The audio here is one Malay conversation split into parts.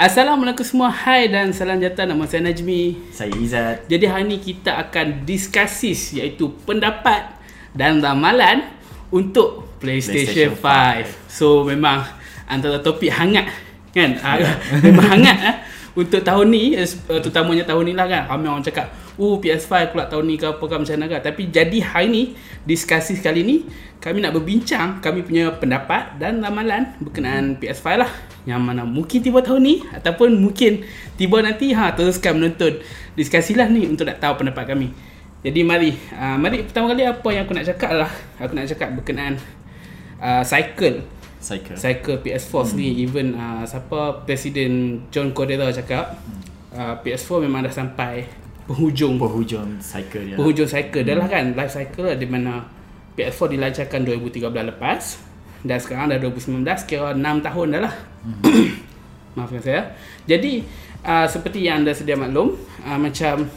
Assalamualaikum semua, hai dan salam jata. Nama saya Najmi. Saya Izzat. Jadi hari ni kita akan diskasis, iaitu pendapat dan ramalan untuk PlayStation 5. So memang antara topik hangat kan, memang hangat untuk tahun ni, terutamanya tahun ni lah kan. Ramai orang cakap PS5 keluar tahun ni ke apa ke macam mana ke. Tapi jadi hari ni, diskasis kali ni, kami nak berbincang kami punya pendapat dan ramalan berkenaan PS5 lah, yang mana mungkin tiba tahun ni ataupun mungkin tiba nanti. Teruskan menonton diskusi lah ni untuk nak tahu pendapat kami. Jadi mari pertama kali apa yang aku nak cakap lah, aku nak cakap berkenaan cycle PS4 sendiri. Even siapa Presiden John Cordero cakap PS4 memang dah sampai Penghujung cycle dah lah kan, life cycle lah, di mana PS4 dilancarkan 2013 lepas dan sekarang dah 2019, kira 6 tahun dah lah. Maafkan saya. Jadi seperti yang anda sedia maklum, macam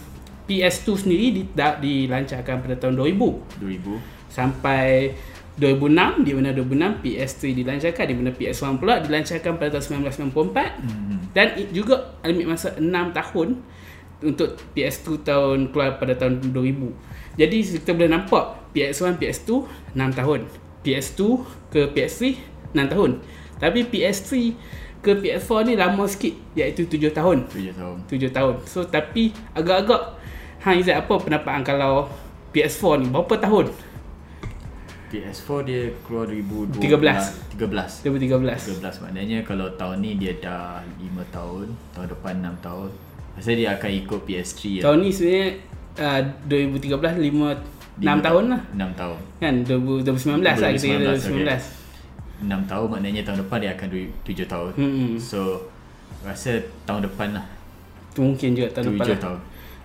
PS2 sendiri dilancarkan pada tahun 2000 sampai 2006, di mana 2006 PS3 dilancarkan, di mana PS1 pula dilancarkan pada tahun 1994. Dan juga limit masa 6 tahun untuk PS2 keluar pada tahun 2000. Jadi kita boleh nampak PS1, PS2 6 tahun, PS2 ke PS3 6 tahun. Tapi PS3 ke PS4 ni lama sikit, iaitu 7 tahun. So tapi agak-agak Izzat, apa pendapat kalau PS4 ni berapa tahun? PS4 dia keluar 2013. Maknanya kalau tahun ni dia dah 5 tahun, tahun depan 6 tahun. Maksudnya dia akan ikut PS3 tahun ni sebenarnya. 2013 6 tahun kan, 2019 lah kita kira 2019. Okay. 6 tahun maknanya tahun depan dia akan 7 tahun. So rasa tahun depan lah, mungkin juga tahun depan tahun.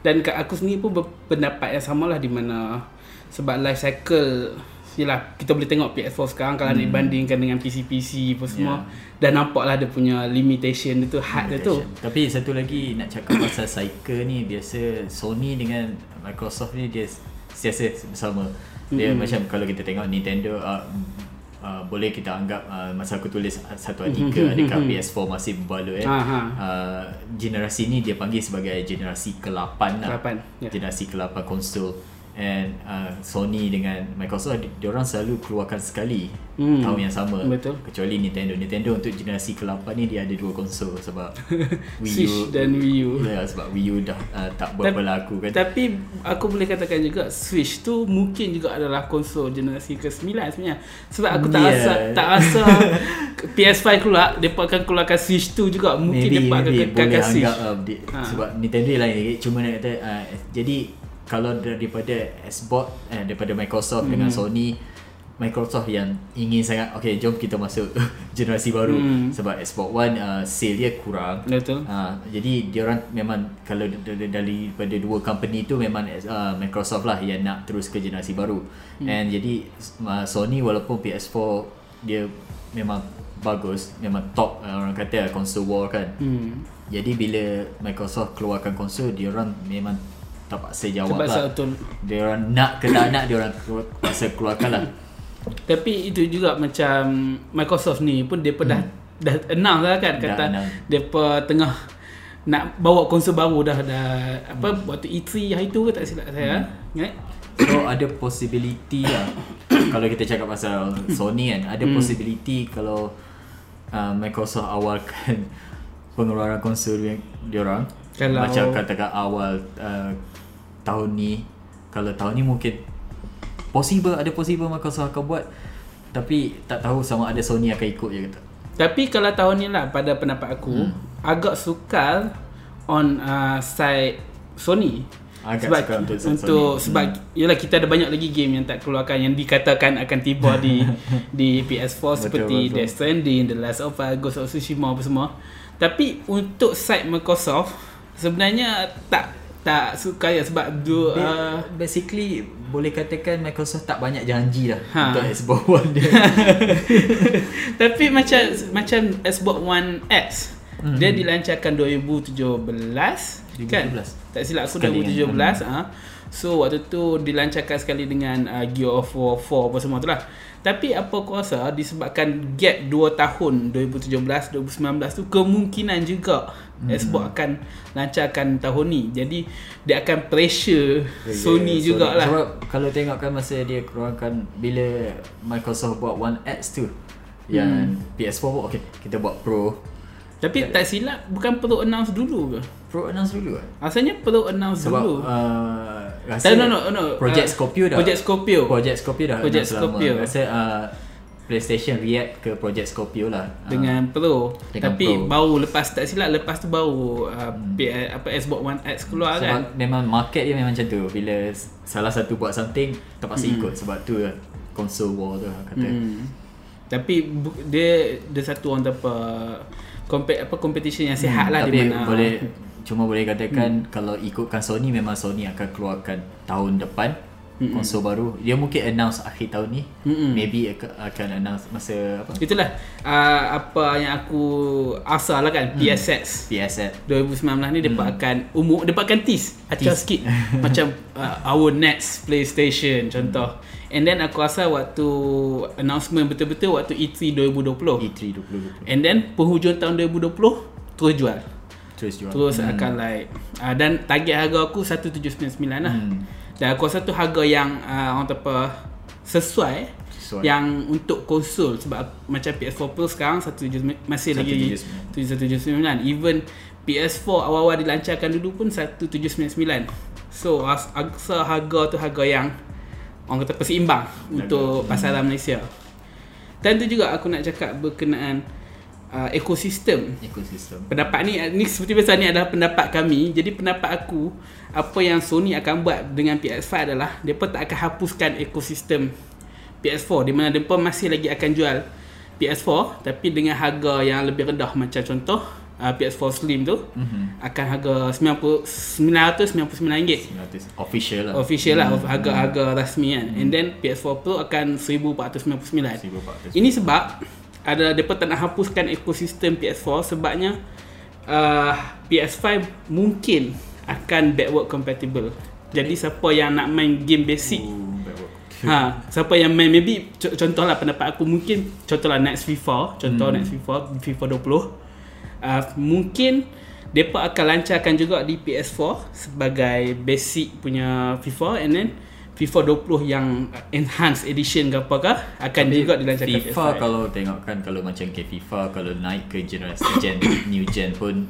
Dan aku sendiri pun berpendapat yang samalah, di mana sebab life cycle, yelah, kita boleh tengok PS4 sekarang kalau dibandingkan dengan PC pun semua, dah nampaklah dia punya limitation dia tu, hard dia tu. Tapi satu lagi nak cakap pasal cycle ni, biasa Sony dengan Microsoft ni dia sentiasa bersama. Dia macam kalau kita tengok Nintendo, boleh kita anggap, masa aku tulis satu artikel adakah PS4 masih berbaloi. Generasi ni dia panggil sebagai generasi ke-8 lah. Generasi ke-8 konsol. And Sony dengan Microsoft, diorang selalu keluarkan sekali tahun yang sama. Betul. Kecuali Nintendo untuk generasi ke-8 ni dia ada dua konsol, sebab Wii U dan Wii U. Ya, sebab Wii U dah tak berlaku kan. Tapi aku boleh katakan juga Switch tu mungkin juga adalah konsol generasi ke-9 sebenarnya. Sebab aku tak rasa PS5 keluar depa akan keluarkan Switch tu juga. Mungkin depa akan kekalkan Switch. Sebab Nintendo lain, cuma nak kata jadi kalau daripada Xbox, daripada Microsoft dengan Sony, Microsoft yang ingin sangat, okay, jom kita masuk generasi baru. Sebab Xbox One sale dia kurang. Jadi diorang memang, kalau daripada dua company tu memang Microsoft lah yang nak terus ke generasi baru. And jadi Sony, walaupun PS4 dia memang bagus, memang top, orang kata console war kan. Jadi bila Microsoft keluarkan console, diorang memang tak paksa jawab lah. Dia orang nak ke tak nak, dia orang paksa keluarkan lah. Tapi itu juga macam Microsoft ni pun depa dah announce lah kan, kata depa tengah nak bawa konsol baru dah apa waktu E3 hari tu ke, tak silap saya. So ada possibility lah. Kalau kita cakap pasal Sony kan, ada possibility kalau Microsoft awalkan pengeluaran konsol dia orang. Kalau macam katakan awal tahun ni, kalau tahun ni mungkin possible Microsoft akan buat, tapi tak tahu sama ada Sony akan ikut je kata. Tapi kalau tahun ni lah, pada pendapat aku agak sukar on side Sony. Sebab yalah, kita ada banyak lagi game yang tak keluarkan, yang dikatakan akan tiba di PS4 seperti Death Stranding, The Last of Us, Ghost of Tsushima apa semua. Tapi untuk side Microsoft sebenarnya tak suka ya, sebab basically boleh katakan Microsoft tak banyak janji lah untuk Xbox One dia. Tapi macam Xbox One X dia dilancarkan 2017 kan, tak silap aku 2017 So waktu tu dilancarkan sekali dengan Gear of War 4 apa semua tu lah. Tapi apa aku rasa disebabkan gap 2 tahun 2017, 2019 tu, kemungkinan juga Xbox akan lancarkan tahun ni. Jadi dia akan pressure Sony jugalah. Sebab kalau tengokkan masa dia keluarkan, bila Microsoft buat One X tu, yang PS4 buat, okay, kita buat Pro. Tapi tak silap, bukan Pro announce dulu ke? Pro announce dulu ke? Asalnya Pro announce sebab, dulu rasa no. Project Scorpio dah rasa PlayStation react ke Project Scorpio lah dengan Pro. Tapi baru lepas, tak silap lepas tu baru Xbox One X keluar sebab kan. Memang market dia memang macam tu. Bila salah satu buat something, terpaksa ikut. Sebab tu console war tu kata. Tapi dia satu orang competition yang sihat lah. Tapi di mana boleh katakan kalau ikutkan Sony, memang Sony akan keluarkan tahun depan konsol baru. Dia mungkin announce akhir tahun ni, maybe akan announce masa apa. Itulah apa yang aku asal lah kan, PSX 2019 ni depa akan tease acah sikit macam our next PlayStation contoh. And then aku rasa waktu announcement betul-betul waktu E3 2020. And then penghujung tahun 2020 terus akan like dan target harga aku 1,799 lah. Dan aku rasa tu harga yang orang kata apa, sesuai yang untuk konsol. Sebab macam PS4 Pro sekarang 1,799, masih lagi 1,799. Even PS4 awal-awal dilancarkan dulu pun 1,799. So aku rasa harga tu harga yang orang kata perseimbang untuk pasaran Malaysia. Dan tu juga aku nak cakap berkenaan ekosistem. Pendapat ni seperti biasa, ni adalah pendapat kami. Jadi pendapat aku, apa yang Sony akan buat dengan PS5 adalah mereka tak akan hapuskan ekosistem PS4, di mana mereka masih lagi akan jual PS4 tapi dengan harga yang lebih rendah. Macam contoh PS4 Slim tu akan harga RM999. Official lah harga-harga rasmi kan. And then PS4 Pro akan RM1,499. Ini sebab mereka tak nak hapuskan ekosistem PS4. Sebabnya PS5 mungkin akan backward compatible. Jadi siapa yang nak main game basic, siapa yang main, maybe contohlah pendapat aku, mungkin contohlah next FIFA, next FIFA 20, mungkin mereka akan lancarkan juga di PS4 sebagai basic punya FIFA. And then FIFA 20 yang enhanced edition ke apakah akan juga dilancarkan FIFA PS5. Kalau tengokkan, kalau macam FIFA, kalau naik ke generasi new gen pun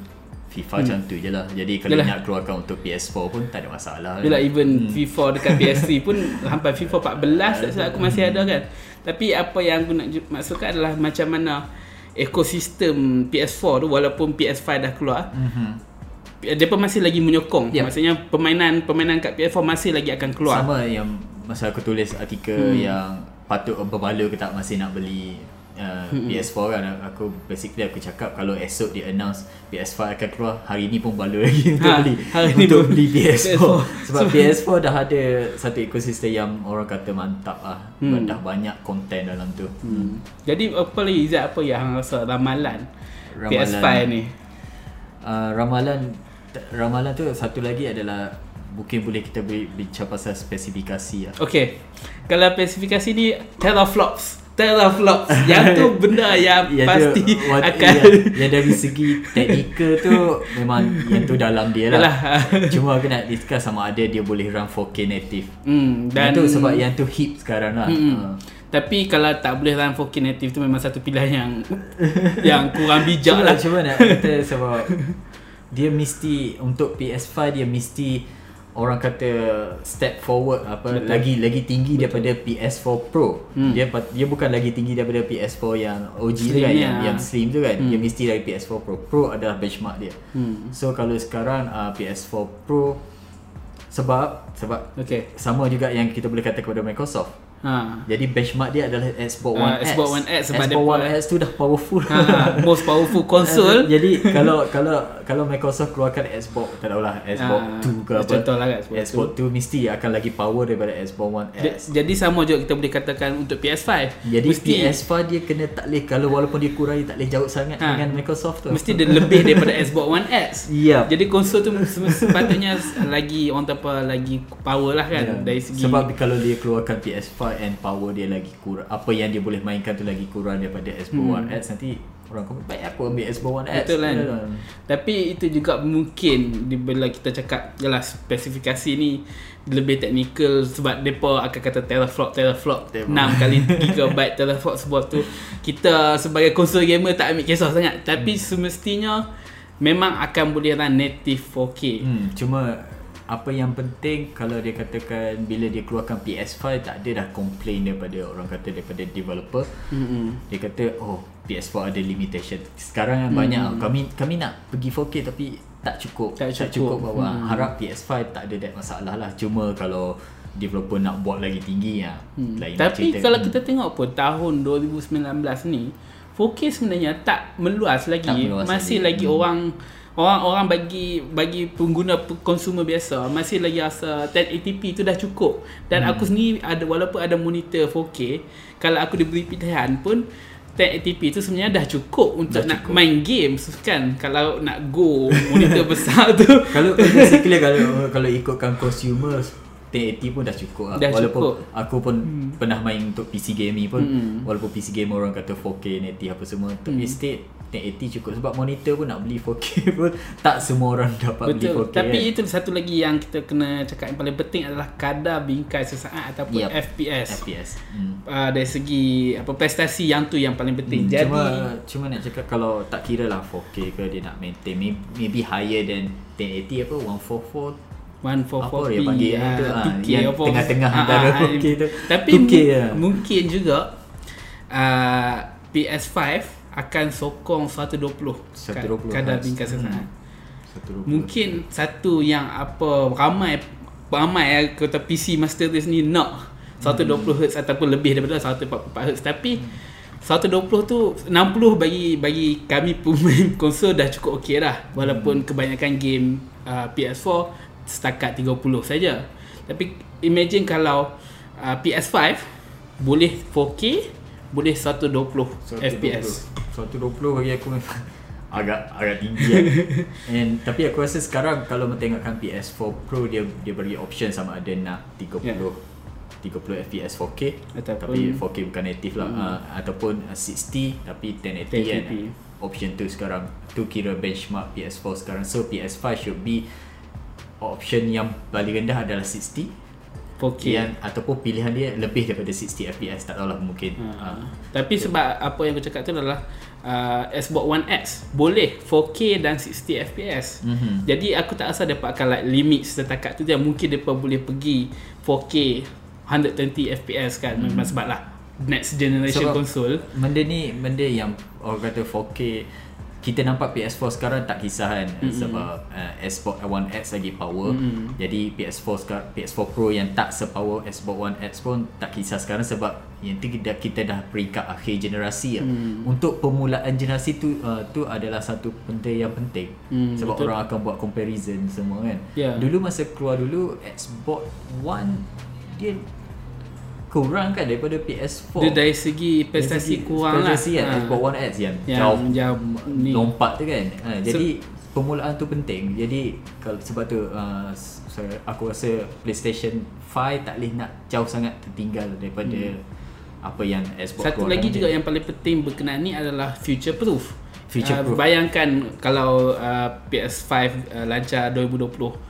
FIFA macam tu je lah. Jadi kalau nak keluarkan untuk PS4 pun tak ada masalah. Bila even FIFA dekat PS3 pun hampir FIFA 14 tak aku masih ada kan. Tapi apa yang aku nak maksudkan adalah macam mana ekosistem PS4 tu, walaupun PS5 dah keluar, mereka masih lagi menyokong. Maksudnya permainan kat PS4 masih lagi akan keluar. Sama yang masa aku tulis artikel yang patut berbaloi ke tak masih nak beli PS4 kan. Aku basically aku cakap kalau esok dia announce PS5 akan keluar, hari ni pun baloi lagi untuk beli PS4. Sebab PS4 dah ada satu ekosistem yang orang kata mantap lah. Dah banyak konten dalam tu. Jadi apa lagi Izzat, apa yang rasa ramalan PS5 ni? Ramalan tu satu lagi adalah mungkin boleh kita bincang pasal spesifikasi lah. Okay, kalau spesifikasi ni teraflops yang tu benda yang pasti akan yang dari segi teknikal tu memang yang tu dalam dia lah. Cuma aku nak discuss sama ada dia boleh run 4K native. Dan itu sebab yang tu hip sekarang lah. Tapi kalau tak boleh run 4K native tu memang satu pilihan yang yang kurang bijak lah. Cuma nak kata sebab dia mesti untuk PS5 dia mesti orang kata step forward apa, lagi tinggi daripada PS4 Pro. Dia bukan lagi tinggi daripada PS4 yang OG slim kan, yang slim tu kan. Dia mesti dari PS4 Pro adalah benchmark dia. So kalau sekarang PS4 Pro sebab okay, sama juga yang kita boleh kata kepada Microsoft. Jadi benchmark dia adalah Xbox One X. Xbox One X tu dah powerful. Most powerful console. Jadi kalau Microsoft keluarkan Xbox, tak tahulah Xbox 2 ke apa, contohlah kan, Xbox 2 mesti akan lagi power daripada Xbox One X. Jadi sama juga kita boleh katakan untuk PS5. Jadi mesti PS5 dia kena tak boleh, kalau walaupun dia kurang dia tak boleh jauh sangat dengan Microsoft tu. Mesti dia lebih daripada Xbox One X. Jadi konsol tu sepatutnya lagi power lah kan, dari segi. Sebab kalau dia keluarkan PS5 and power dia lagi kurang, apa yang dia boleh mainkan tu lagi kurang daripada Xbox One X. Nanti orang komen, baik apa ambil Xbox One X. Betul kan? Tapi itu juga mungkin bila kita cakap jelah spesifikasi ni lebih teknikal, sebab mereka akan kata teraflop 6x3GB teraflop sebab tu kita sebagai konsol gamer tak ambil kisah sangat. Tapi semestinya memang akan boleh run native 4K. Cuma apa yang penting, kalau dia katakan bila dia keluarkan PS5, tak ada dah complain daripada orang kata daripada developer. Dia kata oh PS4 ada limitation. Sekarang kan banyak kami nak pergi 4K tapi tak cukup bawah. Harap PS5 tak ada that masalah lah. Cuma kalau developer nak buat lagi tinggi lah, tapi kalau kita tengok pun tahun 2019 ni 4K sebenarnya tak meluas lagi. Masih lagi orang bagi pengguna konsumer biasa masih lagi rasa 1080p tu dah cukup. Dan aku sendiri ada, walaupun ada monitor 4K, kalau aku diberi pilihan pun 1080p tu sebenarnya dah cukup untuk main game kan. Kalau nak go monitor besar tu kalau basically kalau ikutkan consumer 1080 pun dah cukup lah. Walaupun aku pun pernah main untuk PC gaming pun, walaupun PC game orang kata 4K native apa semua, tapi still 1080 cukup. Sebab monitor pun nak beli 4K pun tak semua orang dapat beli 4K. Tapi itu satu lagi yang kita kena cakap, yang paling penting adalah kadar bingkai sesaat ataupun FPS. Dari segi apa prestasi, yang tu yang paling penting. Jadi cuma nak cakap, kalau tak kira lah 4K ke dia nak maintain, maybe higher than 1080 apa 144p yang tengah-tengah antara 4K tu. Tapi mungkin juga PS5 akan sokong 120 kadar bingkai sesaat. Mungkin satu yang apa ramai kata PC Master Race ni nak 120Hz ataupun lebih daripada 144Hz. Tapi 120 tu 60 bagi kami pemain konsol dah cukup okey dah. Walaupun kebanyakan game PS4 setakat 30 saja. Tapi imagine kalau PS5 boleh 4K, boleh 120 FPS. 120 bagi aku memang agak tinggi kan? Tapi aku rasa sekarang kalau tengokkan PS4 Pro, dia bagi option sama ada nak 30 FPS 4K ataupun, tapi 4K bukan native lah, ataupun 60 tapi 1080 kan. Option tu sekarang tu kira benchmark PS4 sekarang. So PS5 should be option yang paling rendah adalah 60 4K ataupun pilihan dia lebih daripada 60 FPS. Tak tahulah mungkin. Tapi sebab apa yang aku cakap tu adalah Xbox One X boleh 4K dan 60 FPS. Jadi aku tak rasa mereka akan limit setakat tu je. Mungkin mereka boleh pergi 4K 120 FPS kan. Memang sebab lah next generation console. Benda yang orang kata 4K, kita nampak PS4 sekarang tak kisah kan, sebab Xbox One X lagi power. Jadi PS4 Pro yang tak sepower Xbox One X pun tak kisah sekarang, sebab yang tu kita dah peringkat akhir generasi lah. Untuk permulaan generasi tu adalah satu benda yang penting, sebab orang akan buat comparison semua kan. Dulu masa keluar dulu Xbox One dia kurang kan daripada PS4. Dia dari segi prestasi kurang lah. Prestasi kan Xbox One X yang jauh lompat tu kan. Jadi permulaan tu penting. Jadi sebab tu aku rasa PlayStation 5 tak boleh nak jauh sangat tertinggal daripada apa yang Xbox. Satu lagi juga yang paling penting berkenaan ni adalah future proof. Bayangkan kalau PS5 lancar 2020,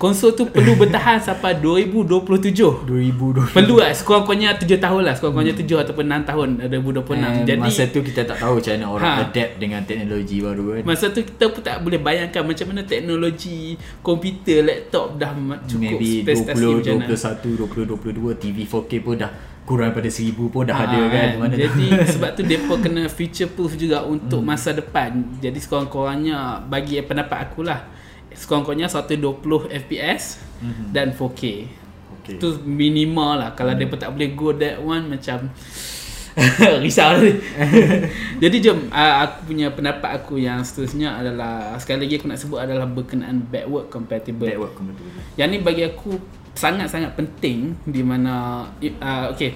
konsol tu perlu bertahan sampai 2027. Perlu lah sekurang-kurangnya 7 tahun lah. Sekurang-kurangnya 7 ataupun 6 tahun 2026. Jadi masa tu kita tak tahu macam mana orang adapt dengan teknologi baru kan. Masa tu kita pun tak boleh bayangkan macam mana teknologi komputer, laptop dah cukup. Maybe 20, 21, 20, 22 TV 4K pun dah kurang daripada 1000 pun dah ada kan. Jadi sebab tu mereka kena future proof juga untuk masa depan. Jadi sekurang-kurangnya bagi pendapat akulah, sekurang-kurangnya 120 FPS dan 4K. Itu minimal lah. Kalau mereka tak boleh go that one, macam risau lah. Jadi jom, aku punya pendapat aku yang seterusnya adalah, sekali lagi aku nak sebut adalah berkenaan backward compatible. Yang ni bagi aku sangat-sangat penting, di mana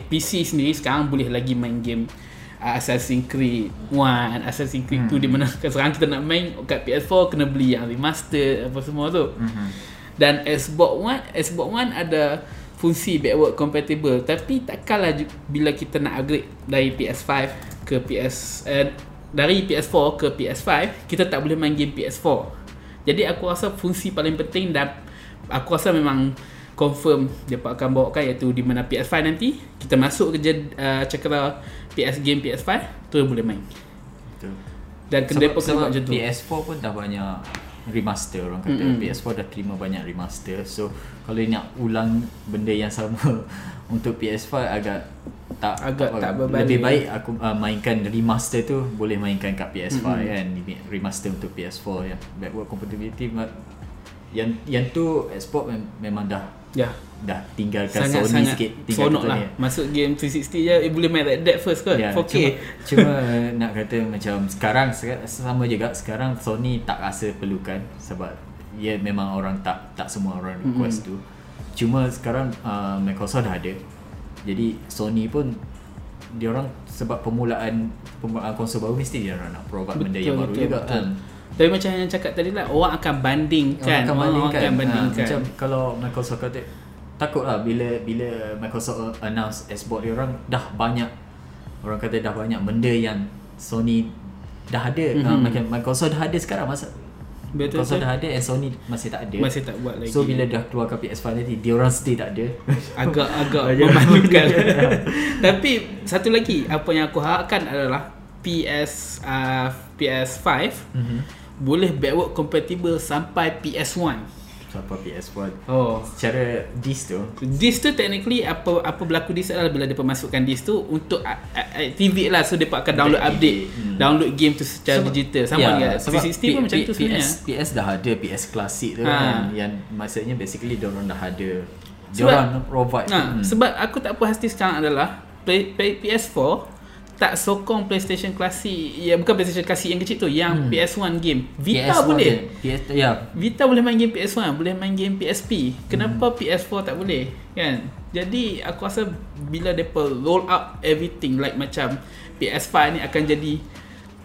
PC sendiri sekarang boleh lagi main game Assassin's Creed 1, Assassin's Creed 2, di mana sekarang kita nak main kat PS4 kena beli yang remaster apa semua tu. Dan Xbox One ada fungsi backward compatible, tapi takkanlah bila kita nak upgrade dari PS5 ke dari PS4 ke PS5 kita tak boleh main game PS4. Jadi aku rasa fungsi paling penting dan aku rasa memang confirm depa akan bawakan, iaitu di mana PS5 nanti kita masuk kerja cakera PS game PS5 tu boleh main. Betul. Dan kenapa sebab PS4 pun dah banyak remaster orang kata. PS4 dah terima banyak remaster. So kalau nak ulang benda yang sama untuk PS5 agak tak berbalik. Lebih baik aku mainkan remaster tu, boleh mainkan kat PS5 kan. Remaster untuk PS4 ya. Backward compatibility yang tu export memang dah tinggalkan sangat, Sony sangat sikit, tinggalkan Sony. Masuk game 360 je boleh main Red Dead first kot. 4K. Cuma nak kata macam sekarang sama juga, sekarang Sony tak rasa perlukan sebab memang orang tak semua orang request tu. Cuma sekarang Microsoft dah ada. Jadi Sony pun diorang sebab permulaan konsol baru mesti diorang nak provide benda yang baru juga kan. Tapi macam yang cakap tadi lah, orang akan bandingkan. Orang akan bandingkan. Macam kalau Microsoft kata, takutlah bila Microsoft announce Xbox diorang dah banyak, orang kata dah banyak benda yang Sony dah ada. Macam Microsoft dah ada sekarang, masa Microsoft dah ada and Sony masih tak ada. Masih tak buat lagi. So bila dah keluarkan PS5 nanti diorang still tak ada. Agak memalukan. Tapi satu lagi apa yang aku harapkan adalah PS5 boleh backward compatible sampai PS1. Sampai PS1. Oh, secara disk tu. Disk tu technically apa berlaku disk adalah bila depa masukkan disk tu untuk activate lah, so depa akan download update. Download game tu secara digital sama dengan 360 pun macam tu sebenarnya. PS dah ada, PS klasik tu kan, yang maksudnya basically diorang dah ada. Diorang provide. Sebab aku tak puas hati sekarang adalah PS4 tak sokong PlayStation klasik. Ya, bukan PlayStation klasik yang kecil tu, yang PS1 game. Vita PS1 boleh. Vita boleh main game PS1, boleh main game PSP. Kenapa PS4 tak boleh? Kan? Jadi aku rasa bila depa roll up everything like macam PS5 ni akan jadi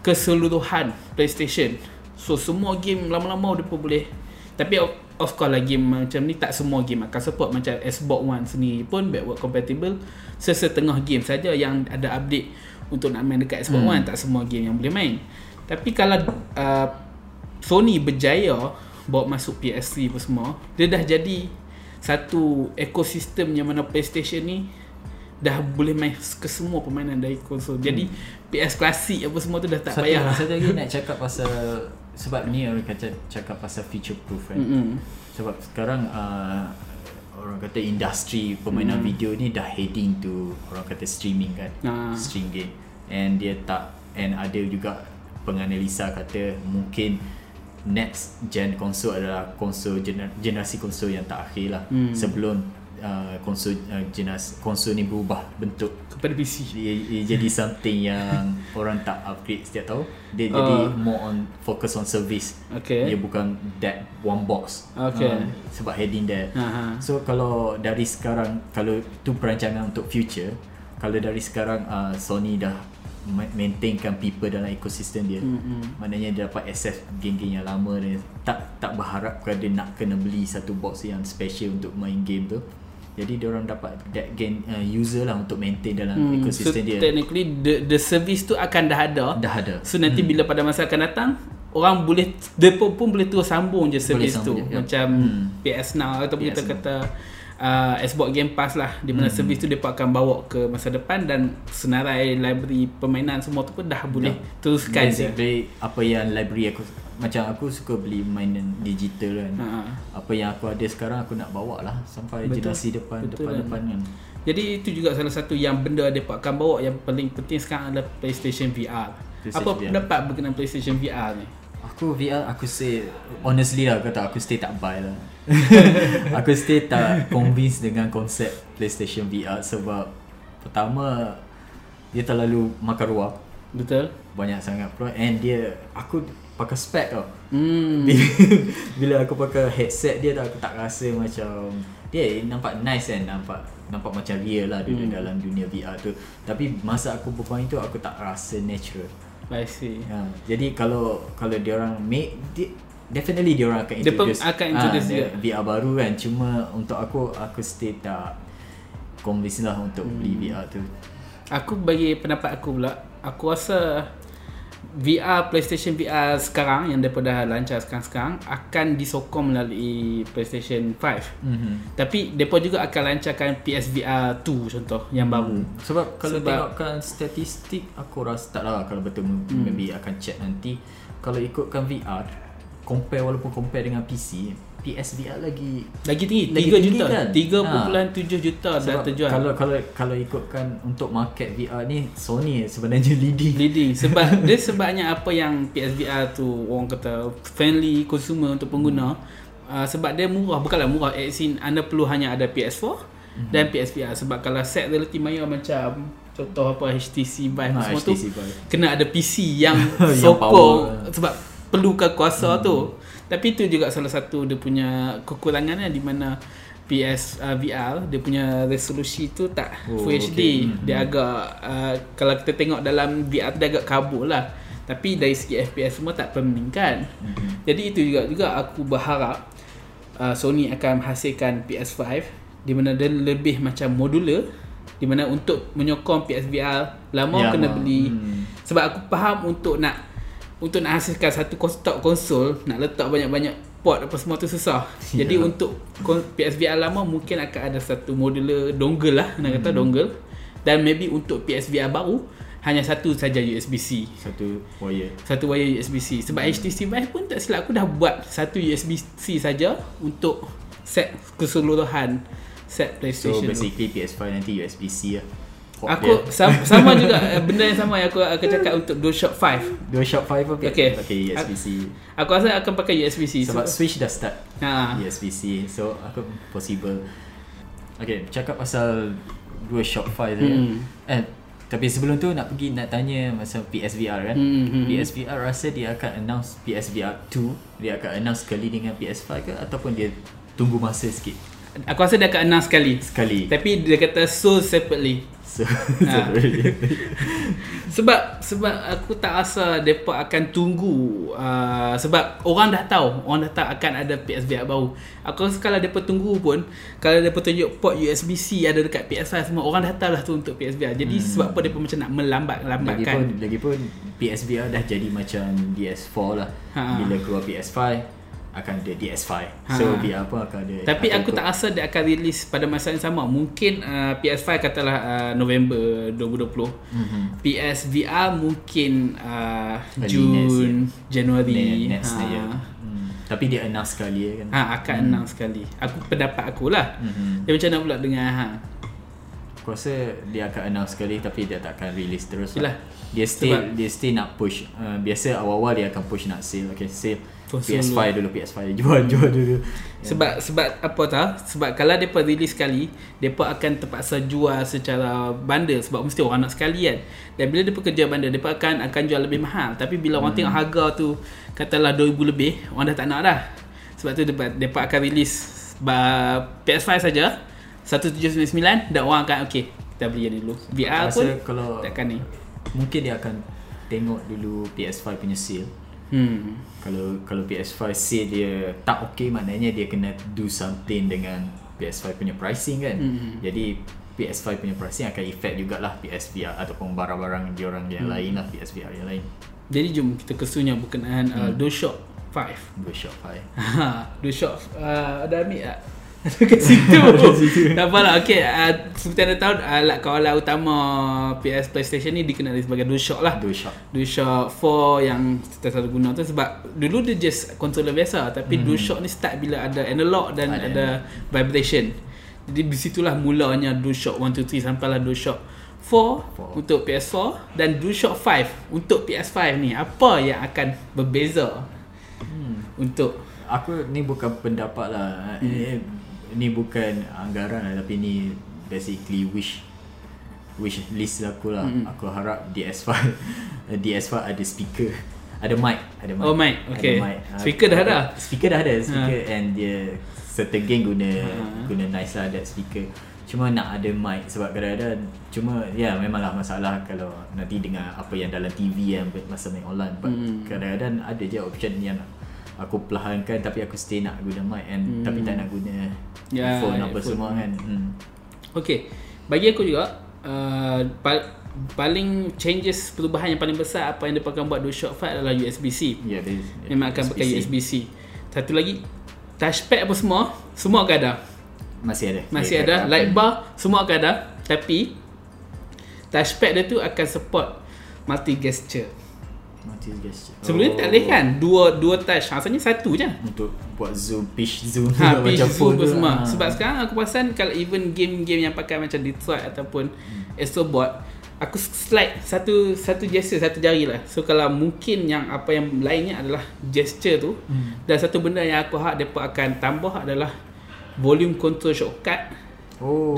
keseluruhan PlayStation. So semua game lama-lama depa boleh. Tapi of course lah, game macam ni tak semua game akan support. Macam Xbox One sendiri pun backward compatible sesetengah game saja yang ada update untuk nak main dekat Xbox One. Tak semua game yang boleh main. Tapi kalau Sony berjaya bawa masuk PS3 pun semua, dia dah jadi satu ekosistem yang mana PlayStation ni dah boleh main ke semua permainan dari konsol. Jadi PS klasik apa semua tu dah tak payah. Satu lagi nak cakap pasal, sebab ni orang kata cakap pasal feature proof kan. Sebab sekarang orang kata industri permainan video ni dah heading to orang kata streaming kan. Stream game. And dia tak, and ada juga penganalisa kata mungkin next gen konsol adalah konsol generasi konsol yang terakhir lah, sebelum konsol ni berubah bentuk kepada PC. Dia jadi something yang orang tak upgrade setiap tahun. Dia jadi more on focus on service. Dia bukan that one box. Sebab heading there. So kalau dari sekarang, kalau tu perancangan untuk future, kalau dari sekarang Sony dah maintainkan people dalam ekosistem dia, maknanya dia dapat access game-game yang lama dan tak berharap dia nak kena beli satu box yang special untuk main game tu. Jadi diorang dapat that game user lah untuk maintain dalam ekosistem dia. So technically the service tu akan dah ada. So nanti bila pada masa akan datang, orang boleh, depa pun boleh terus sambung je service tu je. Macam PS Now ataupun kita kata Xbox Game Pass lah, di mana servis tu depa akan bawa ke masa depan dan senarai library permainan semua tu pun dah boleh teruskan je. Apa yang library aku, macam aku suka beli mainan digital kan. Apa yang aku ada sekarang aku nak bawa lah sampai generasi depan kan. Jadi itu juga salah satu yang benda depa akan bawa. Yang paling penting sekarang adalah PlayStation VR. Apa pendapat berkenaan PlayStation VR ni? Aku VR, aku say honestly lah, aku still tak buy lah. Aku still tak convinced dengan konsep PlayStation VR sebab pertama dia terlalu makan ruang. Betul. Banyak sangat peluang, and dia, aku pakai spec tau. Bila aku pakai headset dia, aku tak rasa macam dia nampak nice kan, nampak macam real lah dia dalam dunia VR tu. Tapi masa aku bermain tu aku tak rasa natural. I see. Jadi kalau diorang make dia, definitely diorang akan introduce VR baru kan. Cuma untuk aku still tak convince lah untuk beli VR tu. Aku bagi pendapat aku pula, aku rasa VR, PlayStation VR sekarang yang daripada lancar sekarang-sekarang akan disokong melalui PlayStation 5. Tapi mereka juga akan lancarkan PSVR 2 contoh yang baru. Sebab kalau tengokkan statistik, aku rasa taklah kalau betul maybe akan check nanti. Kalau ikutkan VR, compare walaupun compare dengan PC, PSVR lagi tinggi, 3 juta kan? 3.7 juta dah terjual. Kalau ikutkan untuk market VR ni, Sony sebenarnya leading sebab dia sebabnya apa yang PSVR tu orang kata friendly consumer untuk pengguna, sebab dia murah, bukanlah murah, actually anda perlu hanya ada PS4 dan PSVR. Sebab kalau set reality maya macam contoh apa HTC Vive semua HTC tu Vive, kena ada PC yang sokong sebab perlukan kuasa tu. Tapi itu juga salah satu dia punya kekurangannya, di mana PSVR dia punya resolusi tu tak Full HD. Dia agak kalau kita tengok dalam VR dia agak kabur lah, tapi dari segi FPS semua tak meningkat. Jadi itu juga aku berharap Sony akan menghasilkan PS5 di mana dia lebih macam modular, di mana untuk menyokong PSVR lama kena beli. Sebab aku faham untuk nak hasilkan satu top konsol, nak letak banyak-banyak port apa semua tu susah. Jadi untuk PSVR lama mungkin akan ada satu modular dongle lah, nak kata dongle. Dan maybe untuk PSVR baru hanya satu saja USB-C, satu wire USB-C. Sebab HTC Vive pun tak silap aku dah buat satu USB-C saja untuk set keseluruhan set PlayStation. So basically PS5 nanti USB-C lah. Aku sama juga benda yang sama yang aku akan cakap untuk DualShock 5. DualShock 5 pun pakai USB-C. Aku rasa akan pakai USB-C sebab Switch dah start USB-C. So aku possible. Okay, cakap pasal DualShock 5 tu. Tapi sebelum tu nak tanya pasal PSVR kan. PSVR rasa dia akan announce PSVR 2, dia akan announce sekali dengan PS5 ke ataupun dia tunggu masa sikit? Aku rasa dia akan announce sekali. Tapi dia kata sold separately. Sebab aku tak rasa mereka akan tunggu, sebab orang dah tahu akan ada PSVR baru. Aku rasa kalau mereka tunggu pun, kalau mereka tunjuk port USB-C ada dekat PS5 semua, orang dah tahu lah tu untuk PSVR. Jadi sebab apa mereka macam nak melambatkan. Lagipun PSVR dah jadi macam DS4 lah. Bila keluar PS5 akan ada DS5. So VR pun akan ada. Tapi aku tak rasa dia akan release pada masa yang sama. Mungkin PS5 katalah November 2020. PSVR mungkin Jun, Januari next year. Tapi dia announce sekali kan. Akan announce sekali. Aku pendapat akulah. Dia macam mana pula dengan Aku rasa dia akan announce sekali tapi dia tak akan release terus lah. Dia still nak push. Biasa awal-awal dia akan push nak sale. Okay, sale PS5 dulu, PS5 jual dulu. Sebab apa tahu? Sebab kalau depa release sekali, depa akan terpaksa jual secara bundle sebab mesti orang nak sekali kan. Dan bila depa kerja bundle, depa akan jual lebih mahal. Tapi bila orang tengok harga tu katalah 2000 lebih, orang dah tak nak dah. Sebab tu depa akan release PS5 saja 1,799 dan orang akan okey, kita beli yang dulu. VR pun kalau takkan ni. Mungkin dia akan tengok dulu PS5 punya sale. Kalau PS5 sale dia tak okey, maknanya dia kena do something dengan PS5 punya pricing kan. Jadi PS5 punya pricing akan effect jugalah PSVR ataupun barang-barang diorang yang lain lah, PSVR yang lain. Jadi jom kita kesunya berkenaan DualShock 5. DualShock ada ambil tak? Dekat situ. Tak apa lah. Okay, seperti anda tahu, kawala utama PlayStation ni dikenali sebagai DualShock lah. DualShock 4 yang kita selalu guna tu sebab dulu dia just controller biasa. Tapi DualShock ni start bila ada analog dan ada vibration. Jadi disitulah mulanya DualShock 1, 2, 3 sampailah DualShock 4 untuk PS4 dan DualShock 5 untuk PS5 ni. Apa yang akan berbeza untuk aku ni bukan pendapat lah. Ni bukan anggaran lah, tapi ni basically wish list aku lah. Aku harap DS5 ada speaker, ada mic. Oh, mic. Okay. Ada mic. Speaker dah ada. And dia serta geng guna nice lah that speaker. Cuma nak ada mic sebab kadang-kadang memanglah masalah kalau nanti dengar apa yang dalam TV yang masa main online. Kadang-kadang ada je option yang aku perlahankan tapi aku stay nak guna mic, tapi tak nak guna phone apa semua kan. Okay, Bagi aku juga paling changes, perubahan yang paling besar apa yang mereka akan buat DualShock 5 adalah USB-C. Ya, memang akan pakai USB-C. Satu lagi, touchpad apa semua akan ada. Masih ada. Light bar semua akan ada, tapi touchpad dia tu akan support multi gesture. Sebenarnya tak boleh kan dua touch. Rasanya satu je untuk buat zoom, pitch zoom, macam zoom pun semua. Sebab sekarang aku perasan kalau even game-game yang pakai macam Detroit ataupun Astrobot, aku slide satu gesture, satu jari lah. So kalau mungkin yang apa yang lainnya adalah gesture tu. Dan satu benda yang aku hak mereka akan tambah adalah volume control shortcut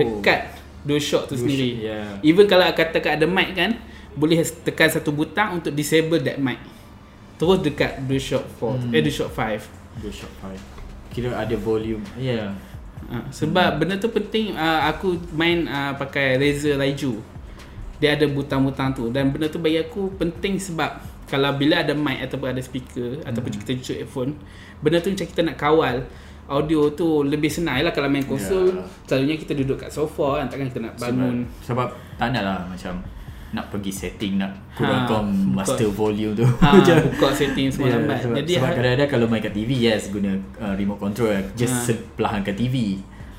dekat DualShock tu sendiri. Yeah. Even kalau katakan ada mic kan, boleh tekan satu butang untuk disable that mic terus dekat DualShock 4 DualShock 5 kira ada volume. Ya, yeah. Sebab benda tu penting. Aku main pakai Razer Raiju, dia ada butang-butang tu, dan benda tu bagi aku penting sebab kalau bila ada mic ataupun ada speaker ataupun kita cucuk headphone, benda tu macam kita nak kawal audio tu lebih senang lah. Kalau main konsol selalunya kita duduk kat sofa kan, takkan kita nak bangun sebab tak nak lah macam nak pergi setting, nak kurangkan master volume tu, buka setting semua lambat. Jadi sebab kadang-kadang kalau main kat TV guna remote control, just sebelahan kat TV.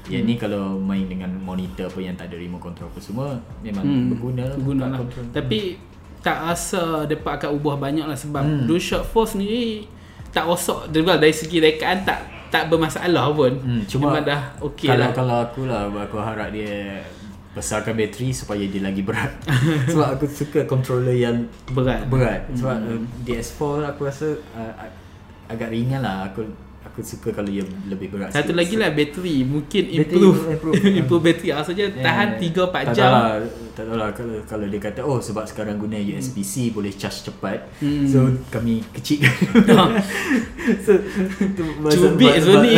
Yang ni kalau main dengan monitor apa yang tak ada remote control apa semua, memang berguna lah. Tapi tak rasa mereka akan ubah banyak lah sebab DualShock 4 sendiri tak rosak dari segi rekaan, tak bermasalah pun. Cuma dah okey lah. Kalau aku harap dia besarkan bateri supaya dia lagi berat. Sebab aku suka controller yang berat. Sebab DS4 aku rasa agak ringan lah. Aku suka kalau dia lebih berat. Satu lagi lah bateri, mungkin improve bateri. Rasanya tahan 3-4 jam. Tak tahu lah kalau dia kata sebab sekarang guna USB-C boleh charge cepat. So kami kecilkan. So cubit Sony.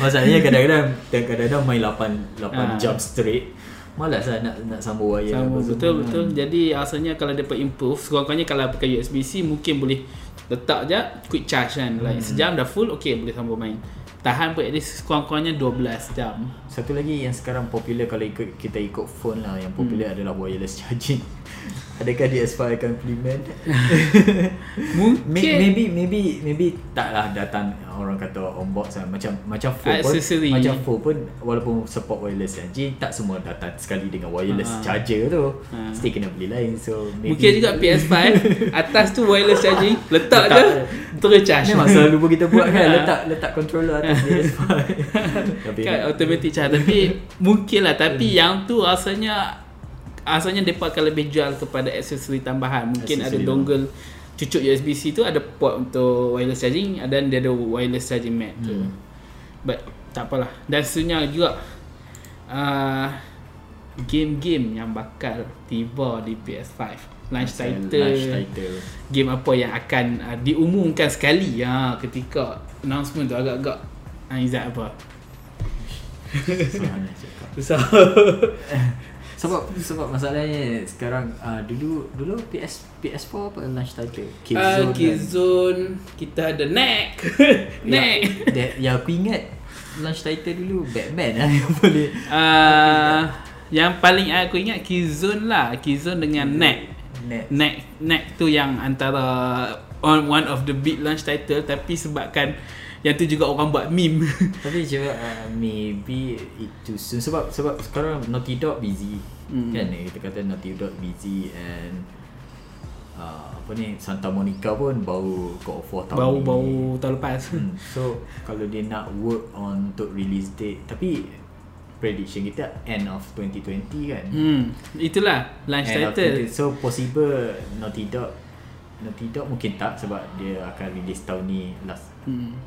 Masalahnya kadang-kadang main 8 jam straight, malas lah nak sambung wire. Betul. Jadi rasanya kalau dia improve, sekurang-kurangnya kalau pakai USB-C mungkin boleh letak je quick charge kan, like sejam dah full, okey boleh sambung main. Tahan pun at least kurang-kurangnya 12 jam. Satu lagi yang sekarang popular kalau kita ikut phone lah, yang popular adalah wireless charging. Adakah DS5 akan implement? Maybe taklah datang orang kata on-box lah. Macam phone accessory. Pun, macam phone pun walaupun support wireless charging, tak semua datang sekali dengan wireless charger tu. Mesti kena beli lain. So maybe mungkin juga PS5 atas tu wireless charging, letak je terus charge. Memang selalu pun kita buat kan, letak controller atas PS5. Tapi kan automatic charge. Tapi mungkinlah, tapi yang tu rasanya mereka akan lebih jual kepada aksesori tambahan. Mungkin accessory ada dongle cucuk USB-C tu, ada port untuk wireless charging, dan dia ada wireless charging mat tu. But tak apalah. Dan seterusnya juga game-game yang bakal tiba di PS5, launch title, game apa yang akan diumumkan sekali ketika announcement tu. Agak-agak Izzat apa? Susah. Sebab masalahnya sekarang dulu PS4 apa launch title? Killzone, kita ada Neck. Yang aku ingat launch title dulu Batman lah yang boleh. Yang paling aku ingat Killzone lah, Killzone dengan Neck tu yang antara one of the big launch title, tapi sebabkan yang tu juga orang buat meme. Tapi juga maybe it too soon sebab sekarang Naughty Dog busy kan, kita kata Naughty Dog busy, and Santa Monica pun baru God of War baru tahun lepas. So kalau dia nak work on untuk release date, tapi prediction kita end of 2020 kan. Itulah launch title. So possible Naughty Dog mungkin tak, sebab dia akan release tahun ni,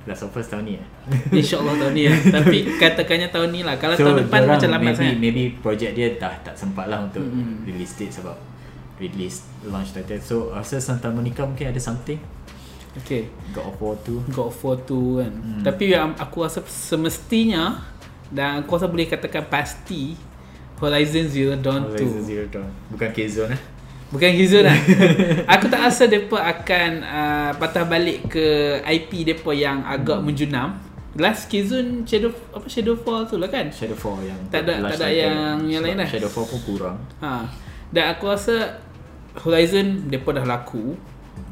last of us tahun ni InsyaAllah tahun ni Tapi katakannya tahun ni lah. Kalau so, tahun depan macam lambat sangat. Maybe projek dia dah tak sempat lah untuk release date sebab release launch title. So rasa Santa Monica mungkin ada something. Okay, God of War 2 kan. Tapi aku rasa semestinya, dan aku rasa boleh katakan pasti, Horizon Zero Dawn 2. Bukan Killzone Bukan Killzone lah. Aku tak rasa mereka akan patah balik ke IP mereka yang agak menjunam Last Killzone Shadowfall tu lah kan. Shadowfall yang tak ada yang lain lah. Shadowfall pun kurang. Ha. Dan aku rasa Horizon depa dah laku